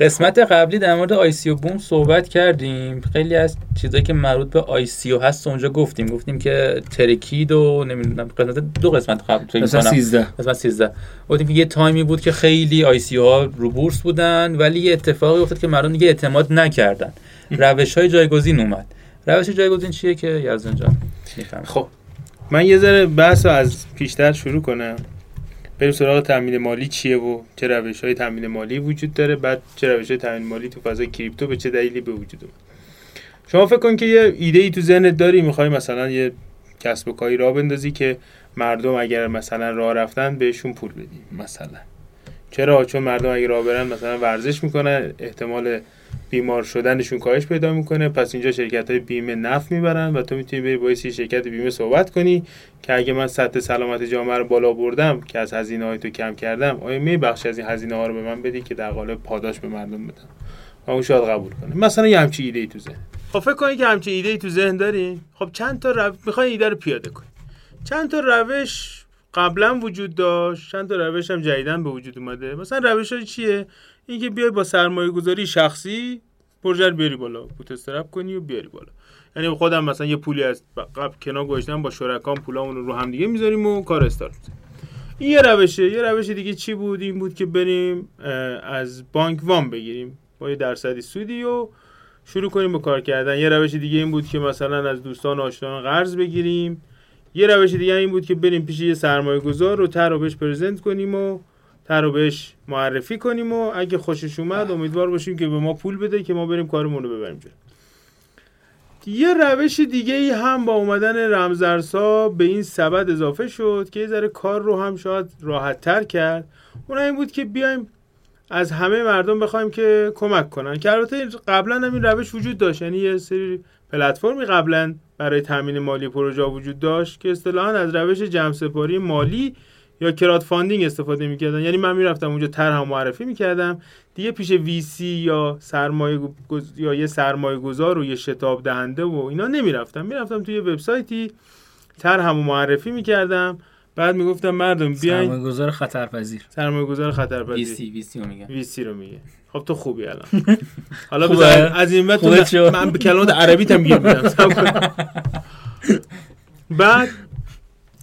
قسمت قبلی در مورد آی سی او بوم صحبت کردیم، خیلی از چیزایی که مربوط به آی سی او هست اونجا گفتیم، گفتیم که ترکید و نمیدونم قسمت دو قسمت قبل قسمت سیزده قسمت سیزده گفتیم که یه تایمی بود که خیلی آی سی او ها رو بورس بودن ولی یه اتفاقی افتاد که مردم دیگه اعتماد نکردن، روش های جایگزین اومد. روش جایگزین چیه که یزدان جان میفهمه؟ خب من یه ذره بحثو از پیشتر شروع کنم، بریم سراغ تامین مالی چیه و چه روش‌های تامین مالی وجود داره، بعد چه روش‌های تامین مالی تو فضای کریپتو به چه دلیلی به وجود اومد. شما فکر کن که یه ایده‌ای تو ذهنت داری، می‌خوای مثلا یه کسب و کاری راه بندازی که مردم اگر مثلا راه رفتن بهشون پول بدی، مثلا چرا؟ چون مردم اگر راه برن مثلا ورزش می‌کنن، احتمال بیمار شدنشون کاهش پیدا میکنه، پس اینجا شرکت‌های بیمه نفع میبرن و تو میتونی بری با یه شرکت بیمه صحبت کنی که اگه من سطح سلامت جامعه رو بالا بردم که از هزینه های تو کم کردم، آیا میبخشی از این هزینه ها رو به من بدی که در قالب پاداش به مردم بدم و اون شاید قبول کنه. مثلا یه همچین ایده ای تو ذهن. خب فکر کنی که همچین ایده ای تو ذهن داری، خب چند تا رو... میخوای ایده رو پیاده کنی. چند تا روش قبلا وجود داشت، چند تا روش هم جدیداً به وجود اومده. مثلا روش‌ها چیه؟ اینکه بیای با سرمایه‌گذاری شخصی پروژه رو بیاری بالا، بوت استرپ کنی و بیاری بالا. یعنی خودم مثلا یه پولی از قبل کنار گذاشتم، با شرکام پولامون رو هم دیگه می‌ذاریم و کار استارت می‌زنیم. این یه روشه. یه روش دیگه چی بود؟ این بود که بریم از بانک وام بگیریم با یه درصدی سودی و شروع کنیم به کار کردن. یه روش دیگه این بود که مثلا از دوستان و آشنایان قرض بگیریم. یه روش دیگه این بود که بریم پیش یه سرمایه‌گذار رو طرح بهش پرزنت کنیم و طرح بهش معرفی کنیم و اگه خوشش اومد امیدوار باشیم که به ما پول بده که ما بریم کارمون رو ببریم جلو. یه روش دیگه ای هم با اومدن رمزارزها به این سبد اضافه شد که یه ذره کار رو هم شاید راحت‌تر کرد. اون این بود که بیایم از همه مردم بخوایم که کمک کنن، که البته قبلا هم این روش وجود داشت، یعنی یه سری پلتفرمی قبلا برای تامین مالی پروژه وجود داشت که اصطلاحاً از روش جمع‌سپاری مالی یا کراد فاندینگ استفاده می‌کردن. یعنی من می‌رفتم اونجا طرحم معرفی می‌کردم، دیگه پیش وی سی یا سرمایه گز... یا یه سرمایه‌گذار و یه شتاب دهنده و اینا نمی‌رفتم، می‌رفتم توی وبسایتی طرحم معرفی می‌کردم، بعد میگفتم مردم بیاین. سرمایه‌گذار خطرپذیر سرمایه‌گذار خطرپذیر وی سی وی سی رو میگه وی سی رو میگه خب تو خوبی الان. حالا بذار از این بعد من به کلمات عربی تام میگم. بعد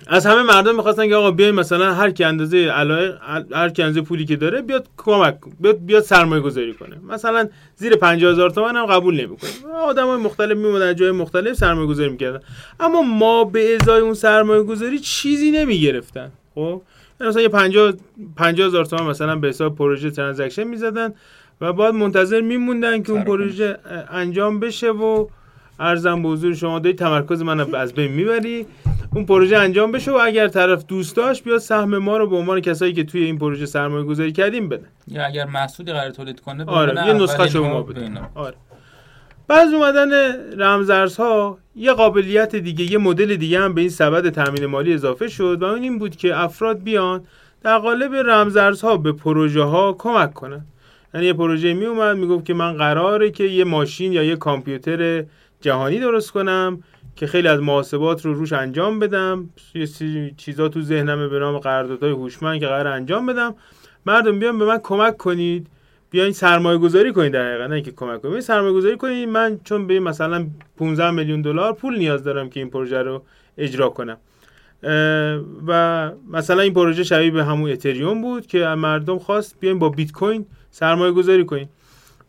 از همه مردم می‌خواستن که آقا بیاین مثلا هر کی اندازه علایق هر کی اندازه پولی که داره بیاد کمک بیاد بیاد سرمایه‌گذاری کنه. مثلا زیر پنجاه هزار تومان هم قبول نمی‌کنه. آدمای مختلف میومدن از جای مختلف سرمایه‌گذاری می‌کردن، اما ما به ازای اون سرمایه‌گذاری چیزی نمی‌گرفتن. خب مثلا یه پنجاه هزار تومان مثلا به حساب پروژه ترانزکشن می‌زدن و بعد منتظر میموندن که اون پروژه انجام بشه و عرضم به حضور شما دارید تمرکز منو از بین میبری، اون پروژه انجام بشه و اگر طرف دوست داشت بیاد سهم ما رو به عنوان کسایی که توی این پروژه سرمایه گذاری کردیم بده، یا اگر محصولی قرار تولید کنه بده، آره یه نسخه شما ما بده. آره بعد اومدن رمزارزها یه قابلیت دیگه، یه مدل دیگه هم به این سبد تامین مالی اضافه شد و اون این بود که افراد بیان در قالب رمزارزها به پروژه ها کمک کنن. یعنی یه پروژه می اومد میگفت که من قراره که یه ماشین یا یه کامپیوتر جهانی درست کنم که خیلی از محاسبات رو روش انجام بدم، یه چیزا تو ذهنمه به نام قراردادهای هوشمند که قرار انجام بدم، مردم بیان به من کمک کنید، بیاین سرمایه گذاری کنید، در حقیقت نه که کمک کنید، سرمایه گذاری کنید، من چون به مثلا پانزده میلیون دلار پول نیاز دارم که این پروژه رو اجرا کنم. و مثلا این پروژه شبیه به همون اتریوم بود که مردم خواست بیاین با بیت کوین سرمایه گذاری کنید.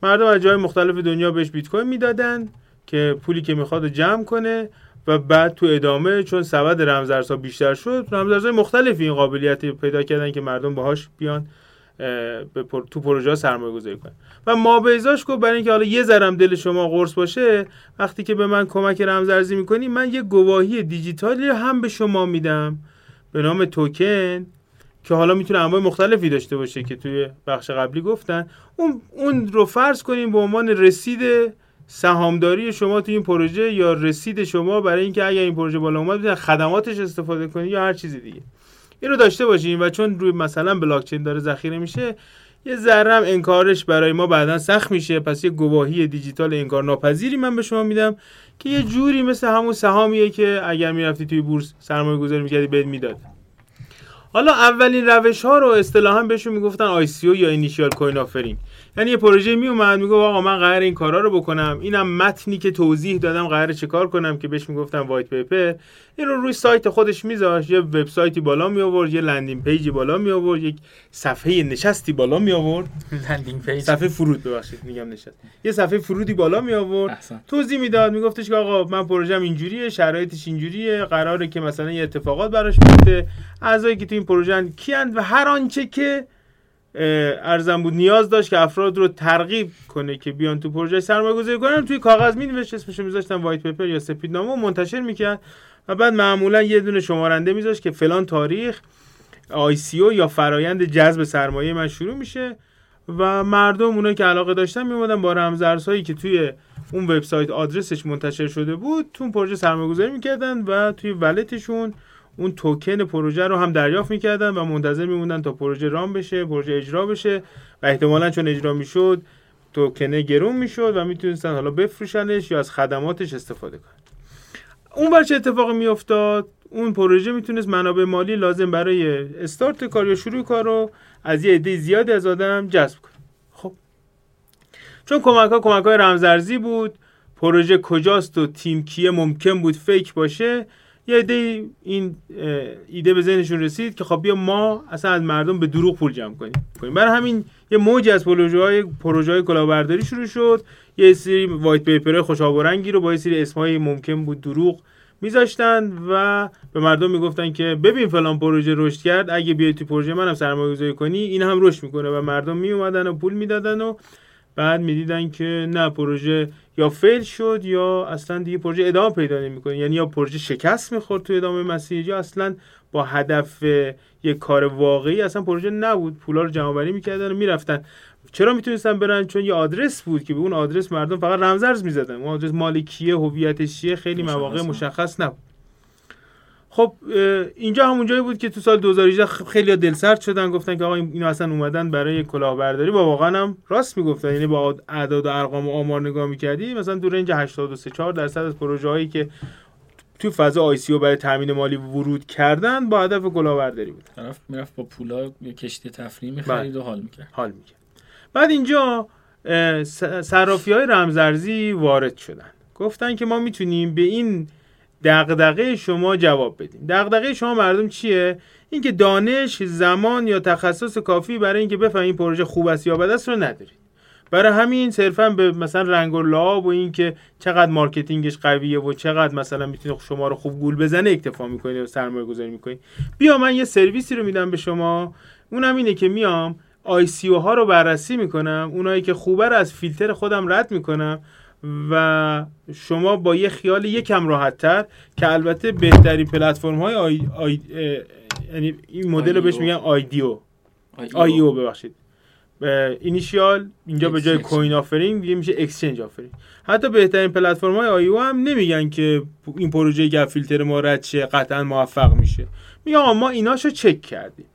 مردم از جای مختلف دنیا بهش بیت کوین میدادن که پولی که میخواد جمع کنه و بعد تو ادامه چون سبد رمزارزها بیشتر شد، رمزارزهای مختلفی این قابلیت پیدا کردن که مردم باهاش بیان پر... تو پروژه سرمایه گذاری کنن. و ما بیزاش گفت برای اینکه حالا یه ذرم دل شما قرص باشه، وقتی که به من کمک رمزارزی میکنی من یه گواهی دیجیتالی هم به شما میدم به نام توکن که حالا میتونه انواع مختلفی داشته باشه که توی بخش قبلی گفتن. اون اون رو فرض کنیم به عنوان رسید سهامداری شما توی این پروژه یا رسید شما برای اینکه اگر این پروژه بالا اومد بتونید خدماتش استفاده کنید یا هر چیز دیگه. این رو داشته باشین و چون روی مثلا بلاک چین داره ذخیره میشه، یه ذره هم انکارش برای ما بعداً سخت میشه. پس یه گواهی دیجیتال انکارناپذیری من به شما میدم که یه جوری مثل همون سهامیه که اگر میرفتی توی بورس سرمایه‌گذاری می‌کردی بهت میداد. حالا اولین روش ها رو اصطلاحاً بهشون میگفتن آی سی او یا اینیشیال کوین آفرینگ. یعنی یه پروژه میومد میگفت آقا من قرار این کارا رو بکنم، اینم متنی که توضیح دادم قراره چه کار کنم که بهش میگفتن وایت پیپر. این رو روی سایت خودش میذاشت، یه وبسایتی بالا می آورد، یه لندینگ پیجی بالا می آورد، یک صفحه نشستی بالا می آورد، لندینگ پیج صفحه فرود ببخشید میگم نشست، یه صفحه فرودی بالا می آورد، توضیح میداد، میگفتش که آقا من پروژه‌م اینجوریه، شرایطش اینجوریه، قراره که مثلا یه اتفاقات براش بیفته، اعضایی که تو این پروژه کیند و هر آنچه که ارزم بود نیاز داشت که افراد رو ترغیب کنه که بیان تو پروژه سرمایه‌گذاری کنن، توی کاغذ می‌نوشت، اسمشو می‌ذاشتن وایت پیپر یا سپیدنامه و منتشر می‌کرد و بعد معمولا یه دونه شمارنده می‌ذاشت که فلان تاریخ آی سی او یا فرایند جذب سرمایه من شروع میشه و مردم اونایی که علاقه داشتن می‌اومدن با رمزارزهایی که توی اون وبسایت آدرسش منتشر شده بود تو اون پروژه سرمایه‌گذاری می‌کردن و توی ولتشون اون توکن پروژه رو هم دریافت میکردن و منتظر میموندن تا پروژه رام بشه، پروژه اجرا بشه و احتمالاً چون اجرا میشد توکن گرون میشد و میتونستن حالا بفروشنش یا از خدماتش استفاده کنن. اون بر چه اتفاقی میافتاد؟ اون پروژه میتونست منابع مالی لازم برای استارت کار یا شروع کار رو از یه عده زیادی از آدم جذب کنه. خب چون کمک‌ها کمک‌های رمزارزی بود، پروژه کجاست و تیم کیه ممکن بود فیک باشه، یه ایده این ایده به ذهنشون رسید که خب بیا ما اصلا از مردم به دروغ پول جمع کنیم. برای همین یه موج از پروژه‌های پروژه‌های کلاهبرداری شروع شد. یه سری وایت پیپرهای خوش‌آبرنگی رو با یه سری اسمایی ممکن بود دروغ می‌ذاشتن و به مردم میگفتن که ببین فلان پروژه رشد کرد، اگه بیای تو پروژه منم سرمایه‌گذاری کنی این هم رشد می‌کنه و مردم میومدن و پول میدادن و بعد میدیدن که نه، پروژه یا فیل شد یا اصلا دیگه پروژه ادامه پیدا نمی‌کنه، یعنی یا پروژه شکست می‌خورد تو ادامه مسیر یا اصلا با هدف یک کار واقعی اصلا پروژه نبود، پولا رو جمع‌آوری می‌کردن و می‌رفتن. چرا میتونستن برن؟ چون یه آدرس بود که به اون آدرس مردم فقط رمزارز می‌زدن، اون آدرس مالکیه، هویتش چیه، خیلی مواقع مشخص نبود. خب اینجا همون جایی بود که تو سال دو هزار و هجده خیلی‌ها دلسرد شدن، گفتن که آقا اینا اصلا اومدن برای کلاهبرداری. با واقعا هم راست میگفتن، یعنی با اعداد و ارقام و آمار نگاه می‌کردی مثلا تو رنج هشتاد و سه تا چهار درصد از پروژه‌هایی که تو فضا آی سی او برای تامین مالی ورود کردن با هدف کلاهبرداری بود. طرف میرفت با پولا کشتی تفریحی می‌خرید و حال می‌کرد. حال می‌کرد. بعد اینجا صرافی‌های رمزارزی وارد شدن. گفتن که ما می‌تونیم به این دغدغه شما جواب بدیم. دغدغه شما مردم چیه؟ اینکه دانش، زمان یا تخصص کافی برای اینکه بفهمید این پروژه خوب است یا بد است رو ندارید. برای همین صرفاً به مثلا رنگ و لعاب و اینکه چقدر مارکتینگش قویه و چقدر مثلا میتونه شما رو خوب گول بزنه اکتفا میکنید و سرمایه گذاری میکنید. بیا من یه سرویسی رو میدم به شما، اونم اینه که میام آی سی او ها رو بررسی میکنم، اونایی که خوبه رو از فیلتر خودم رد میکنم و شما با یه خیال یکم راحت‌تر که البته بهترین پلتفرم‌های آی آی یعنی این مدل رو بهش میگن آیدیو آی او ببخشید اینیشیال، اینجا به جای کوین آفرینگ میشه اکسچنج آفرینگ. حتی بهترین پلتفرم‌های آی او هم نمیگن که این پروژه‌ای که فیلتر ما رد شه قطعاً موفق میشه، میگن ما ایناشو چک کردیم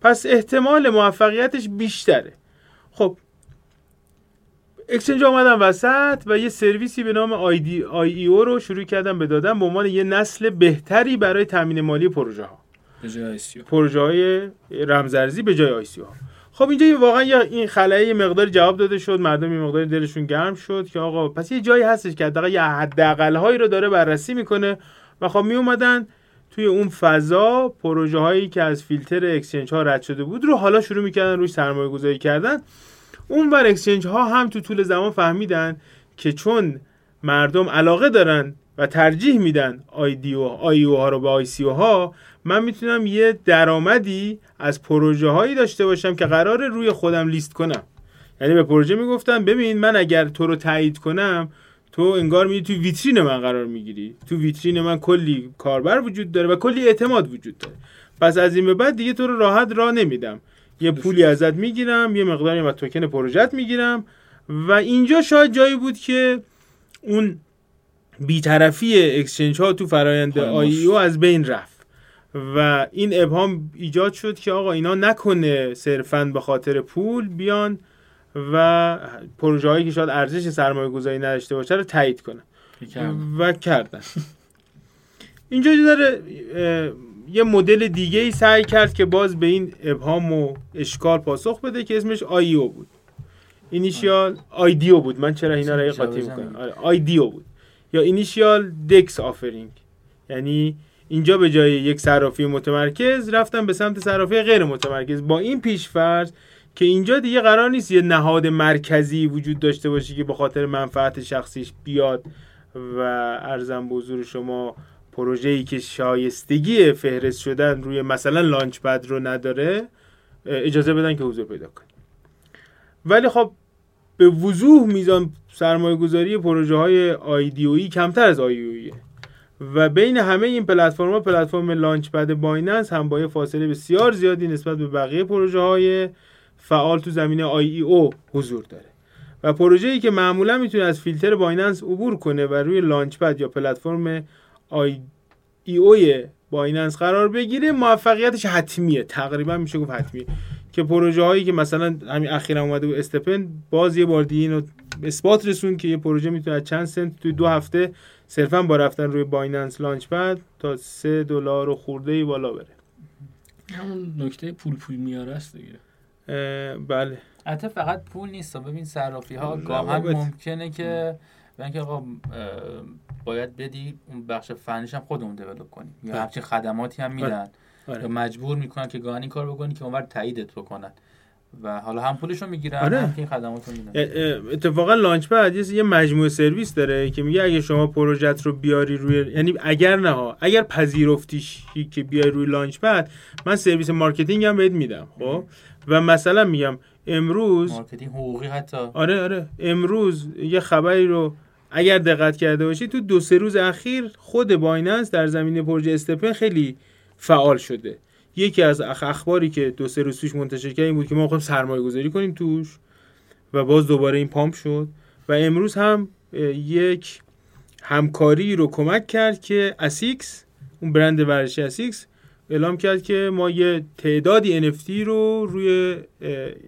پس احتمال موفقیتش بیشتره. خب اکسچنج اومدن وسط و یه سرویسی به نام آی دی آی ای او رو شروع کردن به دادن به عنوان یه نسل بهتری برای تامین مالی پروژه ها، به جای آی سی او، پروژه های رمزارزی به جای آی سی او. خب اینجا واقعا این خلأ مقدار جواب داده شد، مردم یه مقدار دلشون گرم شد که آقا پس یه جایی هستش که حداقل یه حداقل هایی رو داره بررسی میکنه و خب می اومدن توی اون فضا پروژه هایی که از فیلتر اکسچنج ها رد شده بود رو حالا شروع میکردن روش سرمایه گذاری کردن. اون بر اکسچنج ها هم تو طول زمان فهمیدن که چون مردم علاقه دارن و ترجیح میدن آیدیو آیو ها رو به آی سی او ها، من میتونم یه درآمدی از پروژه هایی داشته باشم که قراره روی خودم لیست کنم. یعنی به پروژه میگفتم ببین من اگر تو رو تایید کنم تو انگار میری تو ویترین من قرار میگیری، تو ویترین من کلی کاربر وجود داره و کلی اعتماد وجود داره، پس از این به بعد دیگه تو رو راحت راه نمیدم، یه پولی ازت میگیرم، یه مقداری از توکن پروژهت میگیرم. و اینجا شاید جایی بود که اون بی‌طرفی اکسچنج ها تو فرآیند آی او از بین رفت و این ابهام ایجاد شد که آقا اینا نکنه صرفاً به خاطر پول بیان و پروژه هایی که شاید ارزش سرمایه گذاری نداشته باشه رو تایید کنن و کردن. اینجا داره یه مدل دیگه ای سعی کرد که باز به این ابهام و اشکال پاسخ بده که اسمش آیو بود، اینیشیال آیدیو بود، من چرا اینا رو قاطی میکنم، آیدیو بود یا اینیشیال دکس آفرینگ. یعنی اینجا به جای یک صرافی متمرکز رفتم به سمت صرافی غیر متمرکز، با این پیشفرض که اینجا دیگه قرار نیست یه نهاد مرکزی وجود داشته باشه که به خاطر منفعت شخصیش بیاد و ارزم به حضور شما پروژه‌ای که شایستگی فهرست شدن روی مثلا لانچ پد رو نداره اجازه بدن که حضور پیدا کنه. ولی خب به وضوح میزان سرمایه گذاری پروژه های آیدیویی کمتر از آیدیوییه و بین همه این پلتفرم ها پلتفرم لانچ پد بایننس هم با یه فاصله بسیار زیادی نسبت به بقیه پروژه های فعال تو زمینه آی ای او حضور داره و پروژه‌ای که معمولا میتونه از فیلتر بایننس عبور کنه و روی لانچ پد یا پلتفرم آی ای او بایننس قرار بگیره موفقیتش حتمیه، تقریبا میشه گفت حتمیه. که پروژه‌هایی که مثلا همین اخیرا اومده بود استپن باز یه بار دیگه اینو اثبات رسون که یه پروژه میتونه از چند سنت تو دو هفته صرفا با رفتن روی بایننس لانچ پد تا سه دلار و خورده‌ای بالا بره. همون نکته پول پول میاره است دیگه. بله. البته فقط پول نیست، ببین صرافی‌ها گاهن ممکنه که بنک آقا باید بدی اون بخش فنیش هم خودمون دیولپ کنیم یا همچین خدماتی هم میدن یا مجبور میکنن که گاهن این کار بکنی که اونور تاییدت بکنن و حالا هم پولشو میگیرن هم این خدماتو میدن. اتفاقا لانچ پد یه مجموعه سرویس داره که میگه اگه شما پروژت رو بیاری روی، یعنی اگر نه ها اگر پذیرفتیش که بیاری روی لانچ پد من سرویس مارکتینگ هم بهت میدم. خب و مثلا میگم امروز مارکتینگ حقوقی حتی آره آره امروز یه خبری رو اگر دقت کرده باشی تو دو سه روز اخیر خود بایننس در زمینه پروژه استپن خیلی فعال شده. یکی از اخباری که دو سه روز پیش منتشر کرد این بود که ما می‌خوایم سرمایه‌گذاری کنیم توش و باز دوباره این پامپ شد و امروز هم یک همکاری رو کمک کرد که اسیکس، اون برند ورزشی اسیکس اعلام کرد که ما یه تعدادی ان اف تی رو روی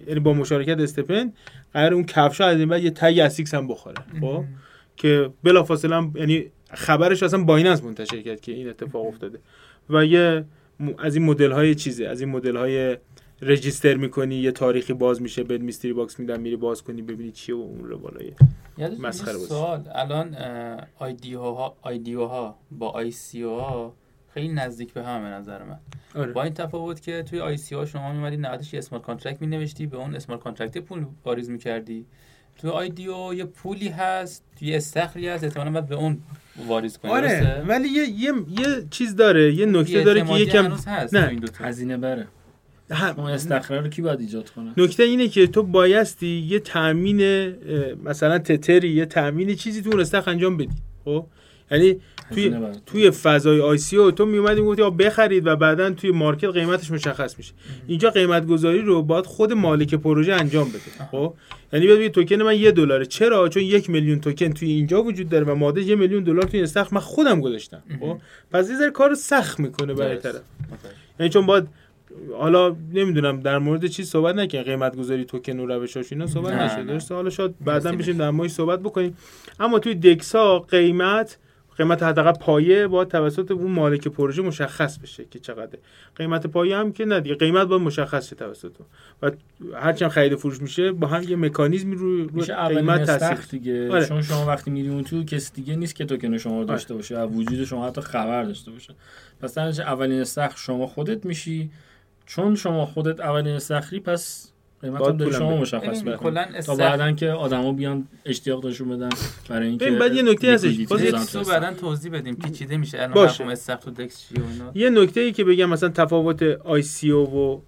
یعنی با مشارکت استپن قرار اون کفشا از این بعد یه تگ اسیکس هم بخوره. خب که بلافاصله یعنی خبرش اصلا بایننس منتشر کرد که این اتفاق افتاده و یه از این مدل های چیزه، از این مدل های رجیستر میکنی یه تاریخی باز میشه بد میستری باکس میدن میری باز کنی ببینی چیه و اون رو بالای مسخره بود. سوال الان آیدیوها آیدیوها با آی سی او ها خیلی نزدیک به هم به نظر من. آره. با این تفاوت که توی آی سی او شما میمدی نهادش یه اسمارت کانترکت مینوشتی به اون اسمارت کانترکت پول واریز میکردی، توی آیدیو یه پولی هست توی استخری هست احتمالاً بعد به اون واریز کنه. آره ولی یه یه یه چیز داره، یه نکته داره که یکم نه این دو تا هزینه بره. اون استخره رو کی باید ایجاد کنه؟ نکته اینه که تو بایستی یه تامین مثلا تتری یه تامین چیزی تو اون استخر انجام بدی. خب یعنی توی توی فضای آی سی او تو میومدی میگفتی آ بخرید و بعدن توی مارکت قیمتش مشخص میشه. اینجا قیمت گذاری رو باید خود مالک پروژه انجام بده. خب یعنی ببین توکن من یه دلاره، چرا؟ چون یک میلیون توکن توی اینجا وجود داره و ماده یه میلیون دلار توی استخر من خودم گذاشتم. خب پس این ذره کارو سخت میکنه برای طرف. یعنی چون باید حالا نمیدونم در مورد چی صحبت نکنیم، قیمت گذاری توکن و روشاش اینا صحبت نشه، درسته؟ حالا شاید بعداً بشیم در موردش صحبت بکنیم. اما توی دکسا قیمت قیمت حداقل پایه با توسط اون مالک پروژه مشخص بشه که چقدره. قیمت پایه هم که نه دیگه، قیمت باید مشخص شه توسط و هرچند خرید فروش میشه با هم یه مکانیزمی رو روی قیمت تاثیر دیگه. آره. چون شما وقتی میری اون تو کسی دیگه نیست که توکن شما داشته باشه و وجود شما حتی خبر داشته باشه، پس اولین استخر شما خودت میشی. چون شما خودت اولین استخری پس قیمتم داره شما مشخص بره تا بعدن که آدما بیان اشتیاق نشون بدن برای اینکه بعد یه نکته هستش بازم بعدن توضیح بدیم پیچیده میشه الان مفهوم استاک تو دکس چی و اینا. یه نکته ای که بگم مثلا تفاوت آی سی او و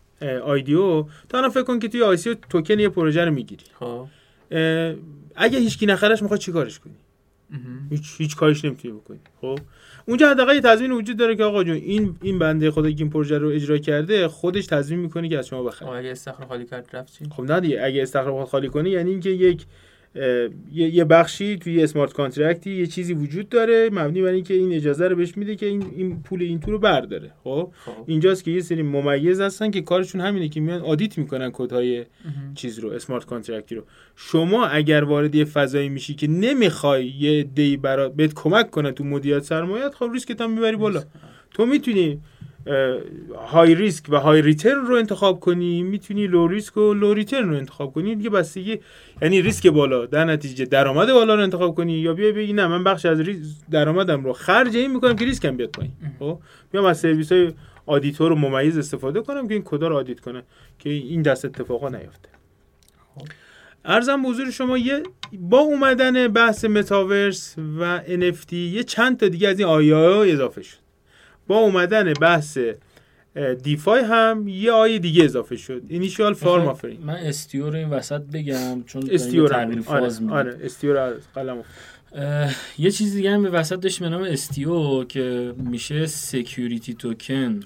آی دی او، تا الان فکر کن که توی آی سی او توکن یه پروژه رو میگیری، خب اگه هیچکی نخرش میخواد چیکارش کنی؟ هیچ هیچ کاریش نمیتونی بکنی. خب اونجا حداقل یه تضمین وجود داره که آقا جون این این بنده خدا که این پروژه رو اجرا کرده خودش تضمین میکنه که از شما بخره. آقا اگه استخراج خالی کرد رفت چی؟ خب نه دیگه، اگه استخراج خالی کنی یعنی اینکه یک یه بخشی توی اسمارت کانترکتی یه چیزی وجود داره مبنی بر اینکه این اجازه رو بهش میده که این این پول این تو رو برداره. خب اینجاست که یه سری ممیز هستن که کارشون همینه که میان آدیت میکنن کدهای چیز رو، اسمارت کانترکتی رو. شما اگر وارد یه فضایی میشی که نمیخوای یه دی برات بهت کمک کنه تو مدیریت سرمایه‌ات، خب ریسکت هم میبری بالا. تو میتونی های ریسک و های ریترن رو انتخاب کنی، میتونی لو ریسک و لو ریترن رو انتخاب کنی دیگه، بستگی یعنی ریسک بالا در نتیجه درآمد بالا رو انتخاب کنی یا بیای بگی نه من بخش از درآمدم رو خرج این میکنم که ریسکم بیاد پایین. خب میام از سرویس‌های آدیتور و ممیز استفاده کنم که این کدا رو آدیت کنه که این دست اتفاقا نیفته. خب عرضم به حضور شما یه با اومدن بحث متاورس و ان اف تی یه چند تا دیگه از این آیا اضافه شد. با اومدن بحث دیفای هم یه آیه دیگه اضافه شد، اینیشیال فارم آفرینگ. من استیو رو این وسط بگم چون استیو تعریف فاز میاد. آره استیو رو قلمو یه چیز دیگه هم به وسط داشت به نام استیو که میشه سکیوریتی توکن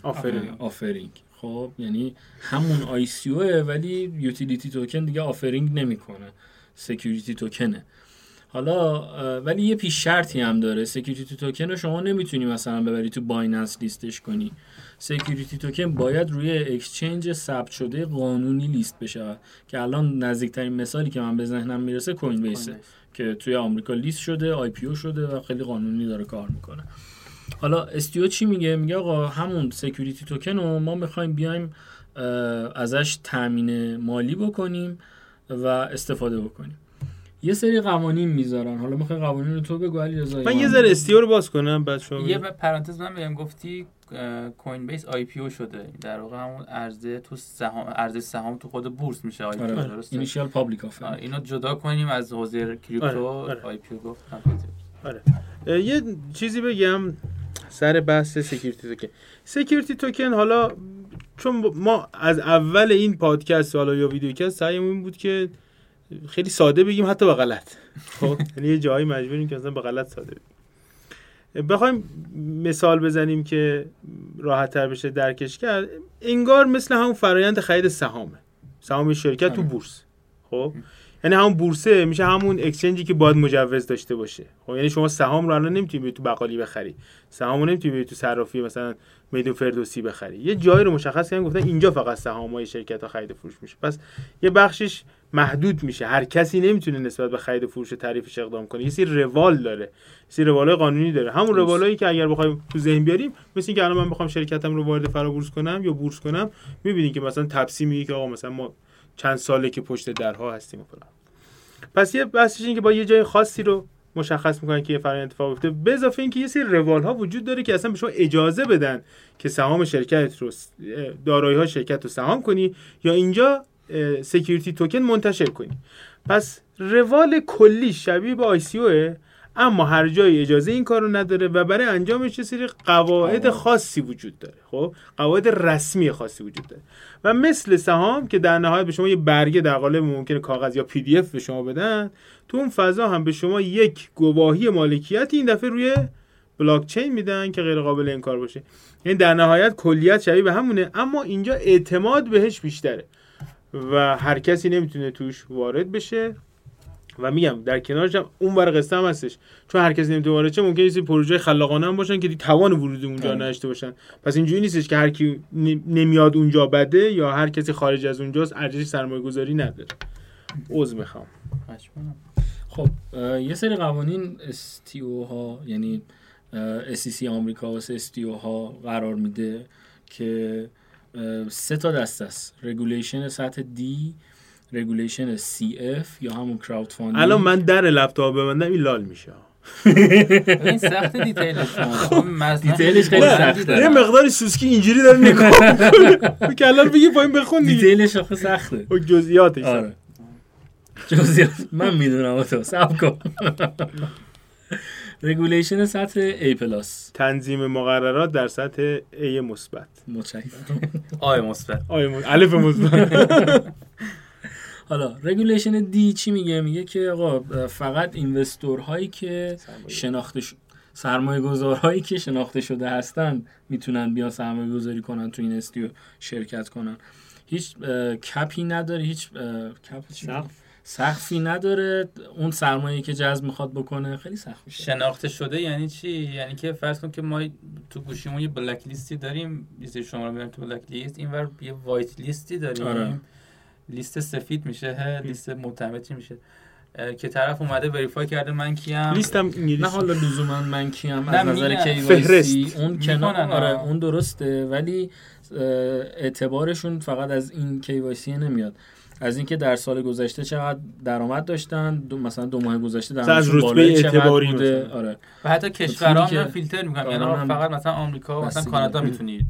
آفرینگ. خب یعنی همون آی سی اوه ولی یوتیلیتی توکن دیگه آفرینگ نمیکنه، سکیوریتی توکنه. حالا ولی یه پیش شرطی هم داره، سکیوریتی توکن رو شما نمیتونی مثلا ببری تو بایننس لیستش کنی. سکیوریتی توکن باید روی اکسچنج ثبت شده قانونی لیست بشه که الان نزدیکترین مثالی که من به ذهنم میرسه کوین بیسه که توی آمریکا لیست شده، آی پی او شده و خیلی قانونی داره کار میکنه. حالا استیو چی میگه؟ میگه آقا همون سکیوریتی توکن رو ما میخوایم بیایم ازش تامین مالی بکنیم و استفاده بکنیم. یه سری قوانین میذارن. حالا میخوای قوانین رو تو بگو علی رضا. من یه ذره استیو رو باز کنم بعد شما. یه پرانتز من بگم، گفتی کوین بیس آی پی او شده، در واقع همون عرضه تو سهام، عرضه سهام تو خود بورس میشه آی پی او. آره. درسته، اینیشیال پابلیک آفرین. آره. اینو جدا کنیم از حوزه کریپتو. آره. آره. آی پی او گفتم. آره. آره یه چیزی بگم سر بحث سکیوریتی توکن. سکیوریتی توکن حالا چون ما از اول این پادکست حالا یا ویدیوکست سعیمون این بود که خیلی ساده بگیم حتی به غلط. خب یعنی یه جایی مجبوریم که مثلا به غلط ساده بگیم. بخوایم مثال بزنیم که راحت تر بشه درکش کرد، انگار مثل همون فرآیند خرید سهامه، سهام شرکت تو بورس. خب یعنی همون بورسه میشه همون اکسچنجی که باید مجوز داشته باشه. خب یعنی شما سهام رو الان نمیتونی تو بقالی بخری، سهام رو نمیتونی تو صرافی مثلا میدون فردوسی بخری، یه جایی رو مشخص کردن گفتن اینجا فقط سهام‌های شرکت‌ها خرید و فروش میشه. پس یه بخشش محدود میشه، هر کسی نمیتونه نسبت به خرید و فروش تعریفش اقدام کنه. یه سری روال داره، یه سری روالای قانونی داره. همون روالایی که اگر بخوایم تو ذهن بیاریم، مثل اینکه الان من بخوام شرکتم رو وارد فرابورس کنم یا بورس کنم، میبینید که مثلا تپسی میگه که آقا مثلا ما چند ساله که پشت درها هستیم و فلان. پس یه بحثش اینه که با یه جای خاصی رو مشخص میکنن که یه فرآیند اتفاق افتاده. به اضافه اینکه یه سری روال‌ها وجود داره که اصلا به شما اجازه بدن که سهام شرکت رو، دارایی‌های شرکت رو سهام کنی یا اینجا سکیوریتی توکن منتشر کنی. پس روال کلی شبیه به آی سی اوه، اما هر جای اجازه این کارو نداره و برای انجامش یه سری قواعد خاصی وجود داره. خب قواعد رسمی خاصی وجود داره و مثل سهام که در نهایت به شما یه برگه در قالب ممکنه کاغذ یا پی دی اف به شما بدن، تو اون فضا هم به شما یک گواهی مالکیتی این دفعه روی بلاک چین میدن که غیر قابل انکار باشه. یعنی در نهایت کلیت شبیه به همونه، اما اینجا اعتماد بهش بیشتره و هر کسی نمیتونه توش وارد بشه. و میگم در کنارش هم اون بر قصه هم هستش، چون هر کسی نمیتونه وارد شه، ممکنه یه سری پروژه خلاقانه هم باشن که توان ورود اونجا نداشته باشن. پس اینجوری نیستش که هر کی نمیاد اونجا بده یا هر کسی خارج از اونجاست ارزش سرمایه‌گذاری نداره. عذر میخوام. خب یه سری قوانین اس تی او ها یعنی اس ای سی آمریکا واسه اس تی او ها قرار میده که سه تا دسته است: رگولیشن سطح دی، رگولیشن سی اف یا همون کراود فاندینگ. الان من در لپتاپ ببندم این لال میشه. این سخت دیتیلش خب دیتیلش خیلی سخته. یه مقداری سوسکی اینجوری داره نگاه می‌کنه. کلا بگی پایین بخون دیگه. دیتیلش خیلی سخته. و جزئیاتش. آره. جزئیات من میدونم تو صبر کن. رگولیشن سطح A پلاس، تنظیم مقررات در سطح A مثبت. متشکرم. آی مثبت. آی مثبت. الف مثبت. حالا رگولیشن دی چی میگه؟ میگه که آقا فقط اینوستور هایی که شناخته شده، سرمایه گذار هایی که شناخته شده هستن میتونن بیا سرمایه گذاری کنن تو این استیو شرکت کنن. هیچ کپی نداره، هیچ کپ سقفی نداره. اون سرمایه‌ای که جذب میخواد بکنه خیلی سخت میشه. شناخته شده یعنی چی؟ یعنی که فرض کن که ما تو گوشیمون یه بلک لیستی داریم، لیست شما رو میاریم تو بلک لیست، اینور یه وایت لیستی داریم. آره. لیست سفید میشه، لیست معتمد میشه که طرف اومده وریفای کرده من کیم. لیستم انگلیسی. نه حالا لزوما من کیم از نظر کی وای سی اون کنار. آره اون درسته، ولی اعتبارشون فقط از این کی وای سی نمیاد، از اینکه در سال گذشته چقدر درآمد داشتن، دو مثلا دو ماه گذشته درآمدشون بالای چقدر بوده. آره و حتی کشورام رو فیلتر میکنن، یعنی فقط مثلا آمریکا و مثلا کانادا میتونی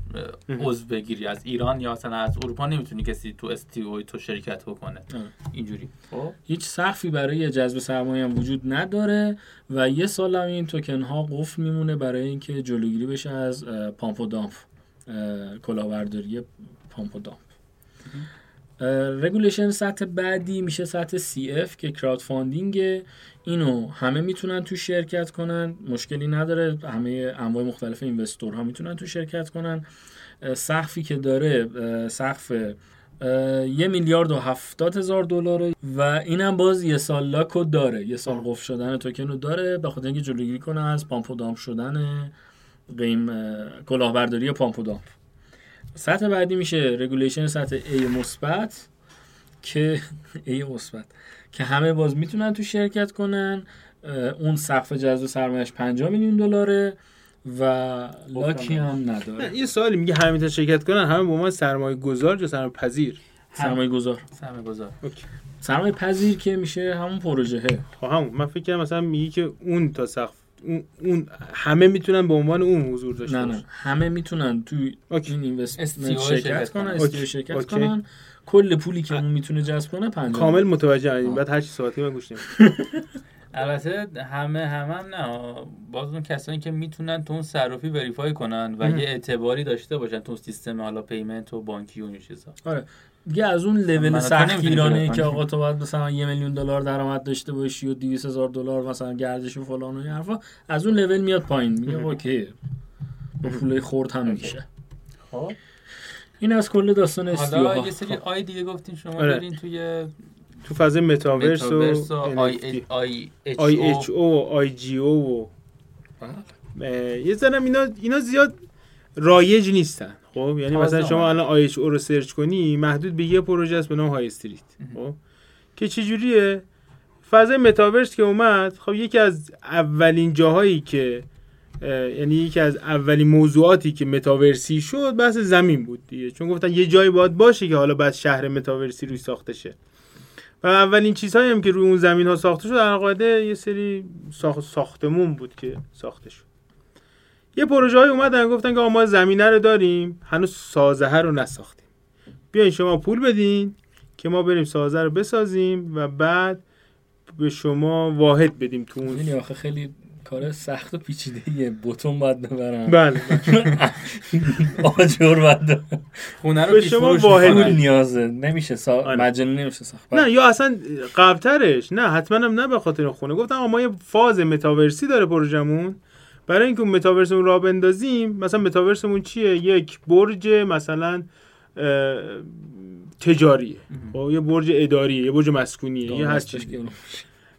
عضو بگیری، از ایران یا مثلا از اروپا نمیتونی کسی تو استیو تو شرکت بکنه. آره. اینجوری خب هیچ سقفی برای جذب سرمایه هم وجود نداره و یه سال هم این توکن ها قفل میمونه برای اینکه جلوگیری بشه از پامپ و دامپ، کلاهبرداری پامپ و دامپ. رگولیشن سطح بعدی میشه سطح سی اف که کراود فاندینگ. اینو همه میتونن تو شرکت کنن، مشکلی نداره، همه انواع مختلف اینوستورها میتونن تو شرکت کنن. سقفی که داره سقف یه میلیارد و هفتاد هزار دلاره و اینم باز یه سال لاکو داره، یه سال قفل شدن توکن رو داره به خاطر اینکه جلوگیری کنه از پامپ و دامپ شدن قیم، کلاهبرداری پامپ و دامپ. سطح بعدی میشه رگولیشن سطح A مثبت که A مثبت که همه باز میتونن تو شرکت کنن. اون سقف جذب سرمایه‌اش پنجاه میلیون دلاره و لاکی هم نداره. یه سوالی میگه همه میتونن شرکت کنن، همه به عنوان سرمایه گذار یا سرمایه پذیر؟ سرمایه گذار. سرمایه گذار. اوکی. سرمایه پذیر که میشه همون پروژه ها. همون من فکر کردم مثلا میگی که اون تا سقف اون, اون همه میتونن به عنوان اون حضور داشته باشن. نه نه همه میتونن تو این اینوستمنت شرکت کنن، استیو شرکت اوکی. کنن. کل پولی که اون میتونه جذب کنه پنجاه. کامل متوجه شدیم، بعد هر چی صحبتی من گوش نمیدم. البته همه همه هم نه، باز اون کسانی که میتونن تو اون صرافی وریفای کنن و یه اعتباری داشته باشن تو سیستم حالا پیمنت و بانکی و این چیزا. آره دیگه از اون لول سخت ایرانی که آقا تو باید مثلا یه میلیون دلار درآمد داشته باشی و دویست هزار دلار مثلا گردش و فلان و این حرفا، از اون لول میاد پایین، میگه اوکی با پولای خرد هم میشه. خب این از کل داستان استیو. حالا یه سری آی دیگه گفتین شما دارین توی تو فاز متاورس و آی اچ او و آی جی او و یه زنم اینا اینا زیاد رایج نیستن. خب یعنی مثلا شما الان آی اچ او رو سرچ کنی محدود به یه پروژه است به نام های استریت. خب که چه جوریه فضای متاورس که اومد، خب یکی از اولین جاهایی که یعنی یکی از اولین موضوعاتی که متاورسی شد بحث زمین بود دیگه، چون گفتن یه جایی باید باشه که حالا بعد شهر متاورسی روی ساخته شه و اولین چیزهایی هم که روی اون زمین ها ساخته شد در قاعده یه سری ساخت ساختمون بود که ساخته شد. یه پروژه های اومدن گفتن که ما زمینه رو داریم، هنوز سازه رو نساختیم، بیاین شما پول بدین که ما بریم سازه رو بسازیم و بعد به شما واحد بدیم تو اون. یعنی آخه خیلی کار سخت و پیچیده‌ایه، بوتون باید نبرن، بله آجر باید نبرن، خونه رو پیش‌فروش نیازه، نمیشه سا... مجنون نمیشه ساخت. نه یا اصلا قبل‌ترش نه، حتما هم نه به خاطر خونه. گفتم اما ما یه فاز متاورسی داره پروژمون، برای اینکه اون متاورسمون را بندازیم، مثلا متاورسمون چیه؟ یک برج مثلا تجاریه، با یه برج اداریه، یه برج مسکونیه، یه هر چیزی.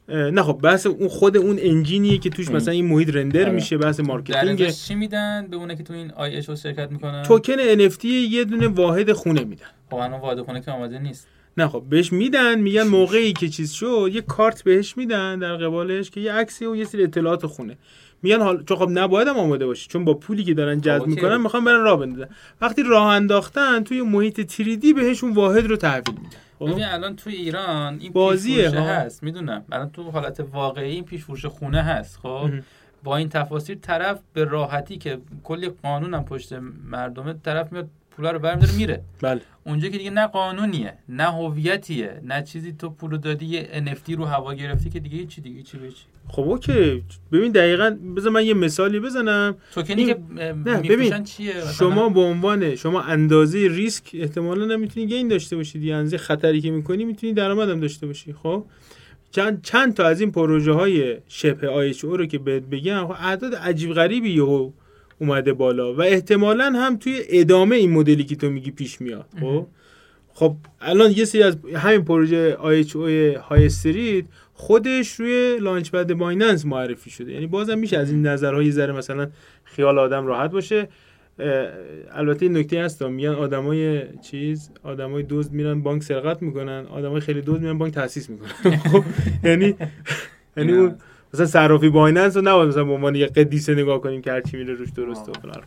نه خب بحث اون خود اون انجینیه که توش مثلا این محیط رندر آره. میشه، بحث مارکتینگ. چی میدن به اونه که تو این آی اچ او شرکت میکنن؟ توکن ان اف تی یه دونه واحد خونه میدن. خب الان واحد خونه که آماده نیست. نه خب بهش میدن، میگن موقعی که چیز شد یه کارت بهش میدن در قبالش که یه عکسی و یه سری اطلاعات خونه، میگن حالا چون خب نبایدم آماده باشه، چون با پولی که دارن جذب میکنن میخوان برن راه بندازن. وقتی راه انداختن توی محیط تری دی بهشون واحد رو تحویل میدن. ببین الان تو ایران این پیش‌فروشه هست، میدونم الان تو حالت واقعی این پیش‌فروشه خونه هست، خب با این تفاصیل طرف به راحتی که کلی قانونم پشت مردمه، طرف میاد پولا رو برمی‌داره میره. بله. اونجا که دیگه نه قانونیه، نه هویتیه، نه چیزی، تو پولو دادی ان اف تی رو هوا گرفتی که دیگه چی دیگه چی بچی. خب اوکی، ببین دقیقاً بذار من یه مثالی بزنم. توکنی این... که میفروشن چیه؟ شما به عنوان شما اندازه ریسک احتمالاً نمیتونی گین داشته باشی، یعنی اندازه خطری که می‌کنی میتونی درآمدم داشته باشی. خب چند چند تا از این پروژه‌های شبه آی اچ او رو که بهت بگم، خب اعداد عجیب غریبی یهو اومده بالا و احتمالاً هم توی ادامه این مدلی که تو میگی پیش میاد. خب خب الان یه سری از همین پروژه آی اچ او های استریت خودش روی لانچ پد بایننس معرفی شده، یعنی بازم میشه از این نظرهای ذره مثلا خیال آدم راحت باشه. البته این نکته هست، میگن آدمای چیز آدمای دزد میرن بانک سرقت میکنن، آدمای خیلی دزد میرن بانک تاسیس میکنن. یعنی یعنی اون مثلا صرافی بایننس رو نباید مثلا به عنوان یه قدیسه نگاه کنیم که هرچی میره روش درسته و فلان.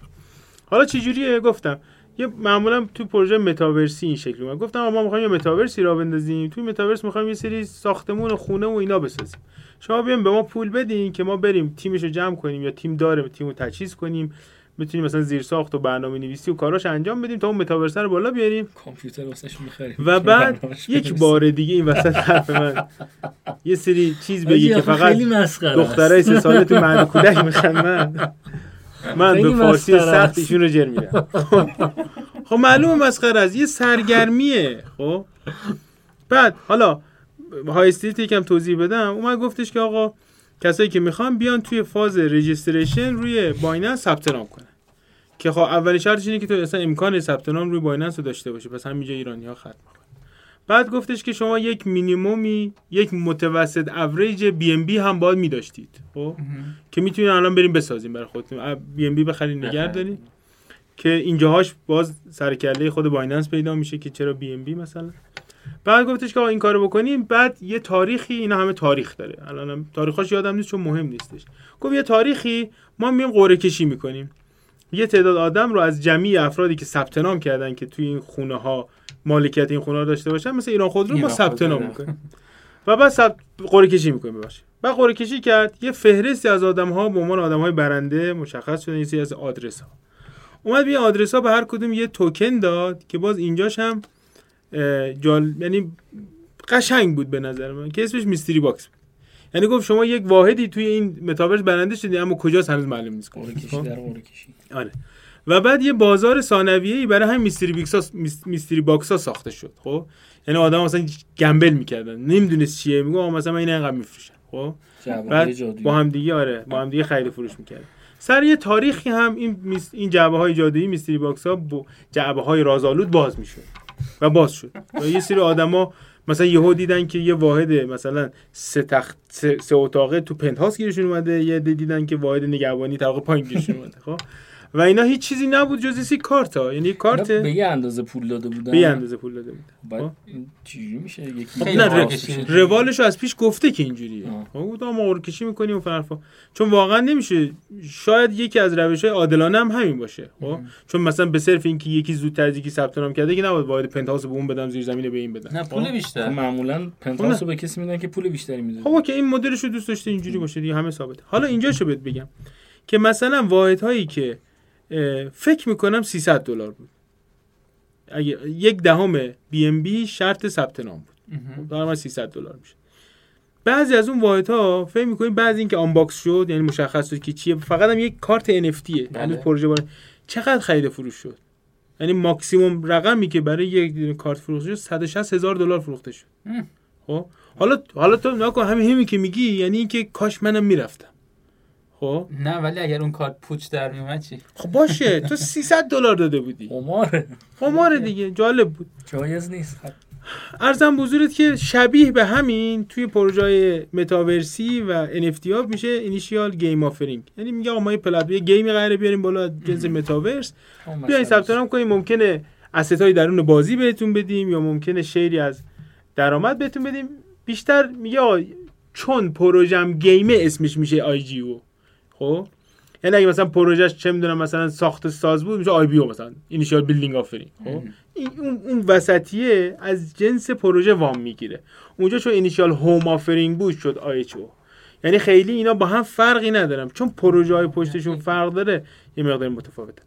حالا چه جوریه؟ گفتم یه معمولا تو پروژه متاورسی این شکلی اومد، گفتم ما می‌خوایم یه متاورسی را بندازیم، تو متاورس می‌خوایم یه سری ساختمون و خونه و اینا بسازیم، شما بیاین به ما پول بدین که ما بریم تیمش رو جمع کنیم یا تیم داره تیمو تجهیز کنیم، میتونیم مثلا زیرساخت و برنامه‌نویسی و کاراش انجام بدیم تا اون متاورس رو بالا بیاریم، کامپیوتر واسش می‌خریم و بعد یک بار دیگه این وسط حرف من یه سری چیز بگی که فقط دخترای سه ساله تو معنی کودک میخوان. من من به فارسی سخت ایشون رو جر میدم. خب معلومه مسخره است، یه سرگرمیه. خب بعد حالا های استریت یکم توضیح بدم، اومد گفتش که آقا کسایی که میخوان بیان توی فاز رجیستریشن روی بایننس ثبت نام کنن، که خب اولین شرطش اینه که تو اصلا امکان ثبت نام روی بایننس رو داشته باشی، پس همینجا ایرانی‌ها ختم کن. بعد گفتش که شما یک مینیمومی، یک متوسط اوریج بی ام بی هم باید می‌داشتید، خب که میتونید الان بریم بسازیم برای خودتون، بی ام بی بخرید نگهدارید، که اینجاهاش باز سرکله خود بایننس پیدا میشه که چرا بی ام بی مثلا. بعد گفتش که آقا این کارو بکنیم، بعد یه تاریخی، اینا همه تاریخ داره، الانم تاریخش یادم نیست چون مهم نیستش، گفت یه تاریخی ما میایم قرعه کشی میکنیم، یه تعداد آدم رو از جمعی افرادی که ثبت نام کردن که توی این خونه ها مالکیت این خونه ها داشته باشن، مثلا ایران خودرو، ما ثبت نام میکنیم و بعد ثبت قرعه کشی میکنیم. باشه، بعد قرعه کشی کرد، یه فهرستی از آدم ها به عنوان آدم های برنده مشخص شدن، یه سری از آدرس ها اومد، به آدرس ها به هر کدوم یه توکن داد که باز اینجاش هم جال، یعنی قشنگ بود به نظر من که اسمش میستری باکس بود، یعنی گفت شما یک واحدی توی این متاورس برنده شدید اما کجاست هنوز معلوم نیست. آره. و بعد یه بازار ثانویه‌ای برای همین میستری باکس‌ها میستری باکس‌ها ساخته شد. خب یعنی آدم مثلا گمبل می‌کردن، نمی‌دونست چیه، میگه مثلا من این اینقدر می‌فروشم، خب با هم دیگه، آره با هم دیگه خرید فروش می‌کردن. سر یه تاریخی هم این این جعبه‌های جادویی میستری باکس‌ها با جعبه‌های رازآلود باز می‌شد و باز شد و یه سری آدما مثلا یهو دیدن که یه واحد مثلا سه تخت سه, سه اتاقه تو پنت‌هاوس گیرشون اومده، یه دیدن که واحد نگهبانی طبقه پایین گیرشون اومده. خب و اینا هیچ چیزی نبود جز سی کارتا، یعنی کارت به یه اندازه پول داده بودن، به یه اندازه پول داده بودن. بعد چجوری میشه یکی خب روالشو از پیش گفته که اینجوریه، خب ما قرعه کشی می‌کنیم اون فرفا، چون واقعا نمیشه. شاید یکی از روش‌های عادلانه هم همین باشه، خب چون مثلا به صرف اینکه یکی زودتر از یکی ثبت نام کرده که نباید باید پنت‌هاوس به اون بدم، زیر زمینه به این بدم، نه پول بیشتر، معمولا پنت‌هاوس به کسی میدن که پول بیشتری میده. خب اوکی، این مدلشو دوست داشته اینجوری باشه دیگه، همه ثابته. حالا اینجاشو بهت بگم که مثلا واحدهایی که فکر میکنم سیصد دلار بود، اگه یک دهم بی ام بی شرط ثبت نام بود، درآمد سیصد دلار میشه. بعضی از اون واحدها فکر میکنیم بعضی این که آنباکس شد، یعنی مشخص شد که چیه، فقط هم یک کارت ان اف تیه، یعنی پروژه باره چقدر خرید فروش شد، یعنی ماکسیمم رقمی که برای یک کارت فروش شد صد و شصت هزار دلار فروخته شد. خب حالا حالا تو نکن همین همین که میگی، یعنی اینکه کاش منم میرفتم. خب نه، ولی اگر اون کارت پوچ در میومد چی؟ خب باشه، تو سیصد دلار داده بودی، قماره قماره دیگه، جالب بود، جایز نیست. ارزم بزرگت که شبیه به همین توی پروژه متاورسی و ان اف تی ها میشه اینیشیال گیم آفرینگ، یعنی میگه آقا ما یه پلتفرم گیمی قراره بیاریم بالا جنس متاورس، بیاین ثبت نام کنیم، ممکنه اسیتای درون بازی بهتون بدیم یا ممکنه شیری از درآمد بهتون بدیم. بیشتر میگه چون پروژم گیمه اسمش میشه آی جی او، خب یعنی اگه مثلا پروژهش چه میدونم مثلا ساخت ساز بود میشه آی بی او مثلا اینیشیال بیلدینگ آفرینگ. خب اون اون وسطیه از جنس پروژه وام میگیره اونجا، چون اینیشیال هوم آفرینگ بود شد آی اچ او. یعنی خیلی اینا با هم فرقی ندارن، چون پروژه های پشتشون فرق داره یه مقدار متفاوته.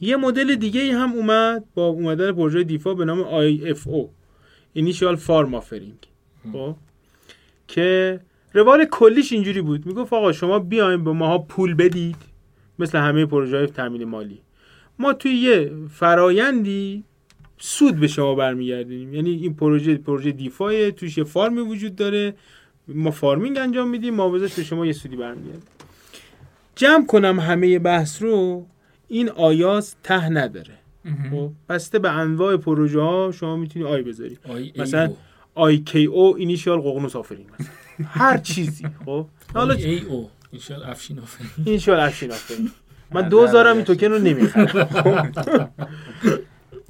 یه مدل دیگه هم اومد با اومدن پروژه دیفا به نام آی اف او، اینیشیال فارم آفرینگ. خب که روال کلیش اینجوری بود، میگفت آقا شما بیاین به ماها پول بدید مثل همه پروژه های تامین مالی، ما توی یه فرایندی سود به شما برمیگردونیم. یعنی این پروژه پروژه دیفای توش یه فارمی وجود داره، ما فارمینگ انجام میدیم، ما واسه به شما یه سودی برمیگرده. جمع کنم همه بحث رو، این آیاس ته نداره. خب بسته به انواع پروژه ها شما میتونی آی بذاری، آی مثلا او. آی کی او اینیشیال ققنوس آفرینگ مثلا هر چیزی. خب حالا ای او اینیشیال افشین آفرینگ، اینیشیال افشین آفرینگ. من دوزارم این توکن رو نمیخرم.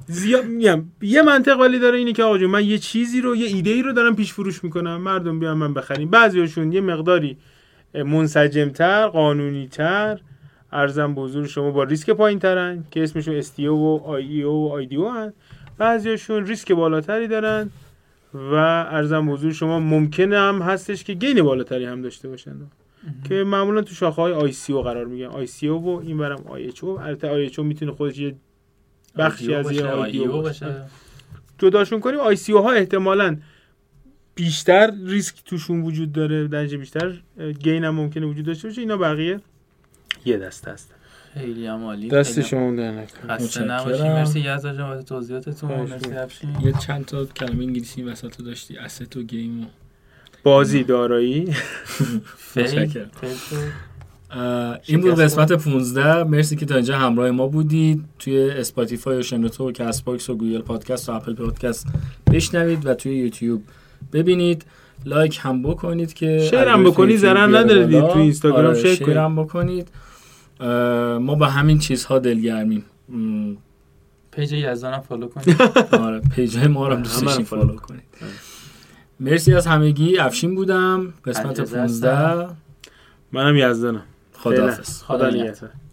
زیاد میگم یه منطق ولی داره، اینه که آقا جون من یه چیزی رو یه ایده ای رو دارم پیش فروش میکنم، مردم بیان من بخریم. بعضیاشون یه مقداری منسجم‌تر، قانونی‌تر، ارزم بزرگ شما با ریسک پایین‌ترن که اسمشون استیو و آی ای او و آی دی او هست. بعضیاشون ریسک بالاتری دارن و ارزم بزرگ شما ممکنه هم هستش که گین بالاتری هم داشته باشن که معمولا تو شاخه‌های آی سی او قرار میگیرن، آی سی او و اینورم آی اچ او. البته آی اچ او میتونه خودش یه بخشی از یه آیدیو باشه، جداشون کنیم. آی سی او ها احتمالاً بیشتر ریسک توشون وجود داره، درجه بیشتر گین هم ممکنه وجود داشته باشه. اینا بقیه یه دسته هستن. خیلی عالی، دست شما درد نکنه، خسته نباشید. مرسی یزدان جان بابت توضیحاتتون. مرسی افشین. یه چند تا کلمه انگلیسی وسطو داشتی، asset و game و بازی دارایی. متشکرم. این بود قسمت پانزده. مرسی که تا اینجا همراه ما بودید. توی اسپاتیفای و شنوتو و کست باکس و گوگل پادکست و اپل پادکست بشنوید و توی یوتیوب ببینید. لایک هم بکنید که شیر هم بکنید، ضرر نداره. دید توی اینستاگرام آره شیر, شیر هم بکنید. ما با همین چیزها دلگرمیم. پیج یزدان هم فالو کنید. آره پیج ما رو هم دوستشین فالو کنید. مرسی از همگی. افشین بودم، قسمت پانزده. منم یزدانم. خداحافظ. خدا نگهدار.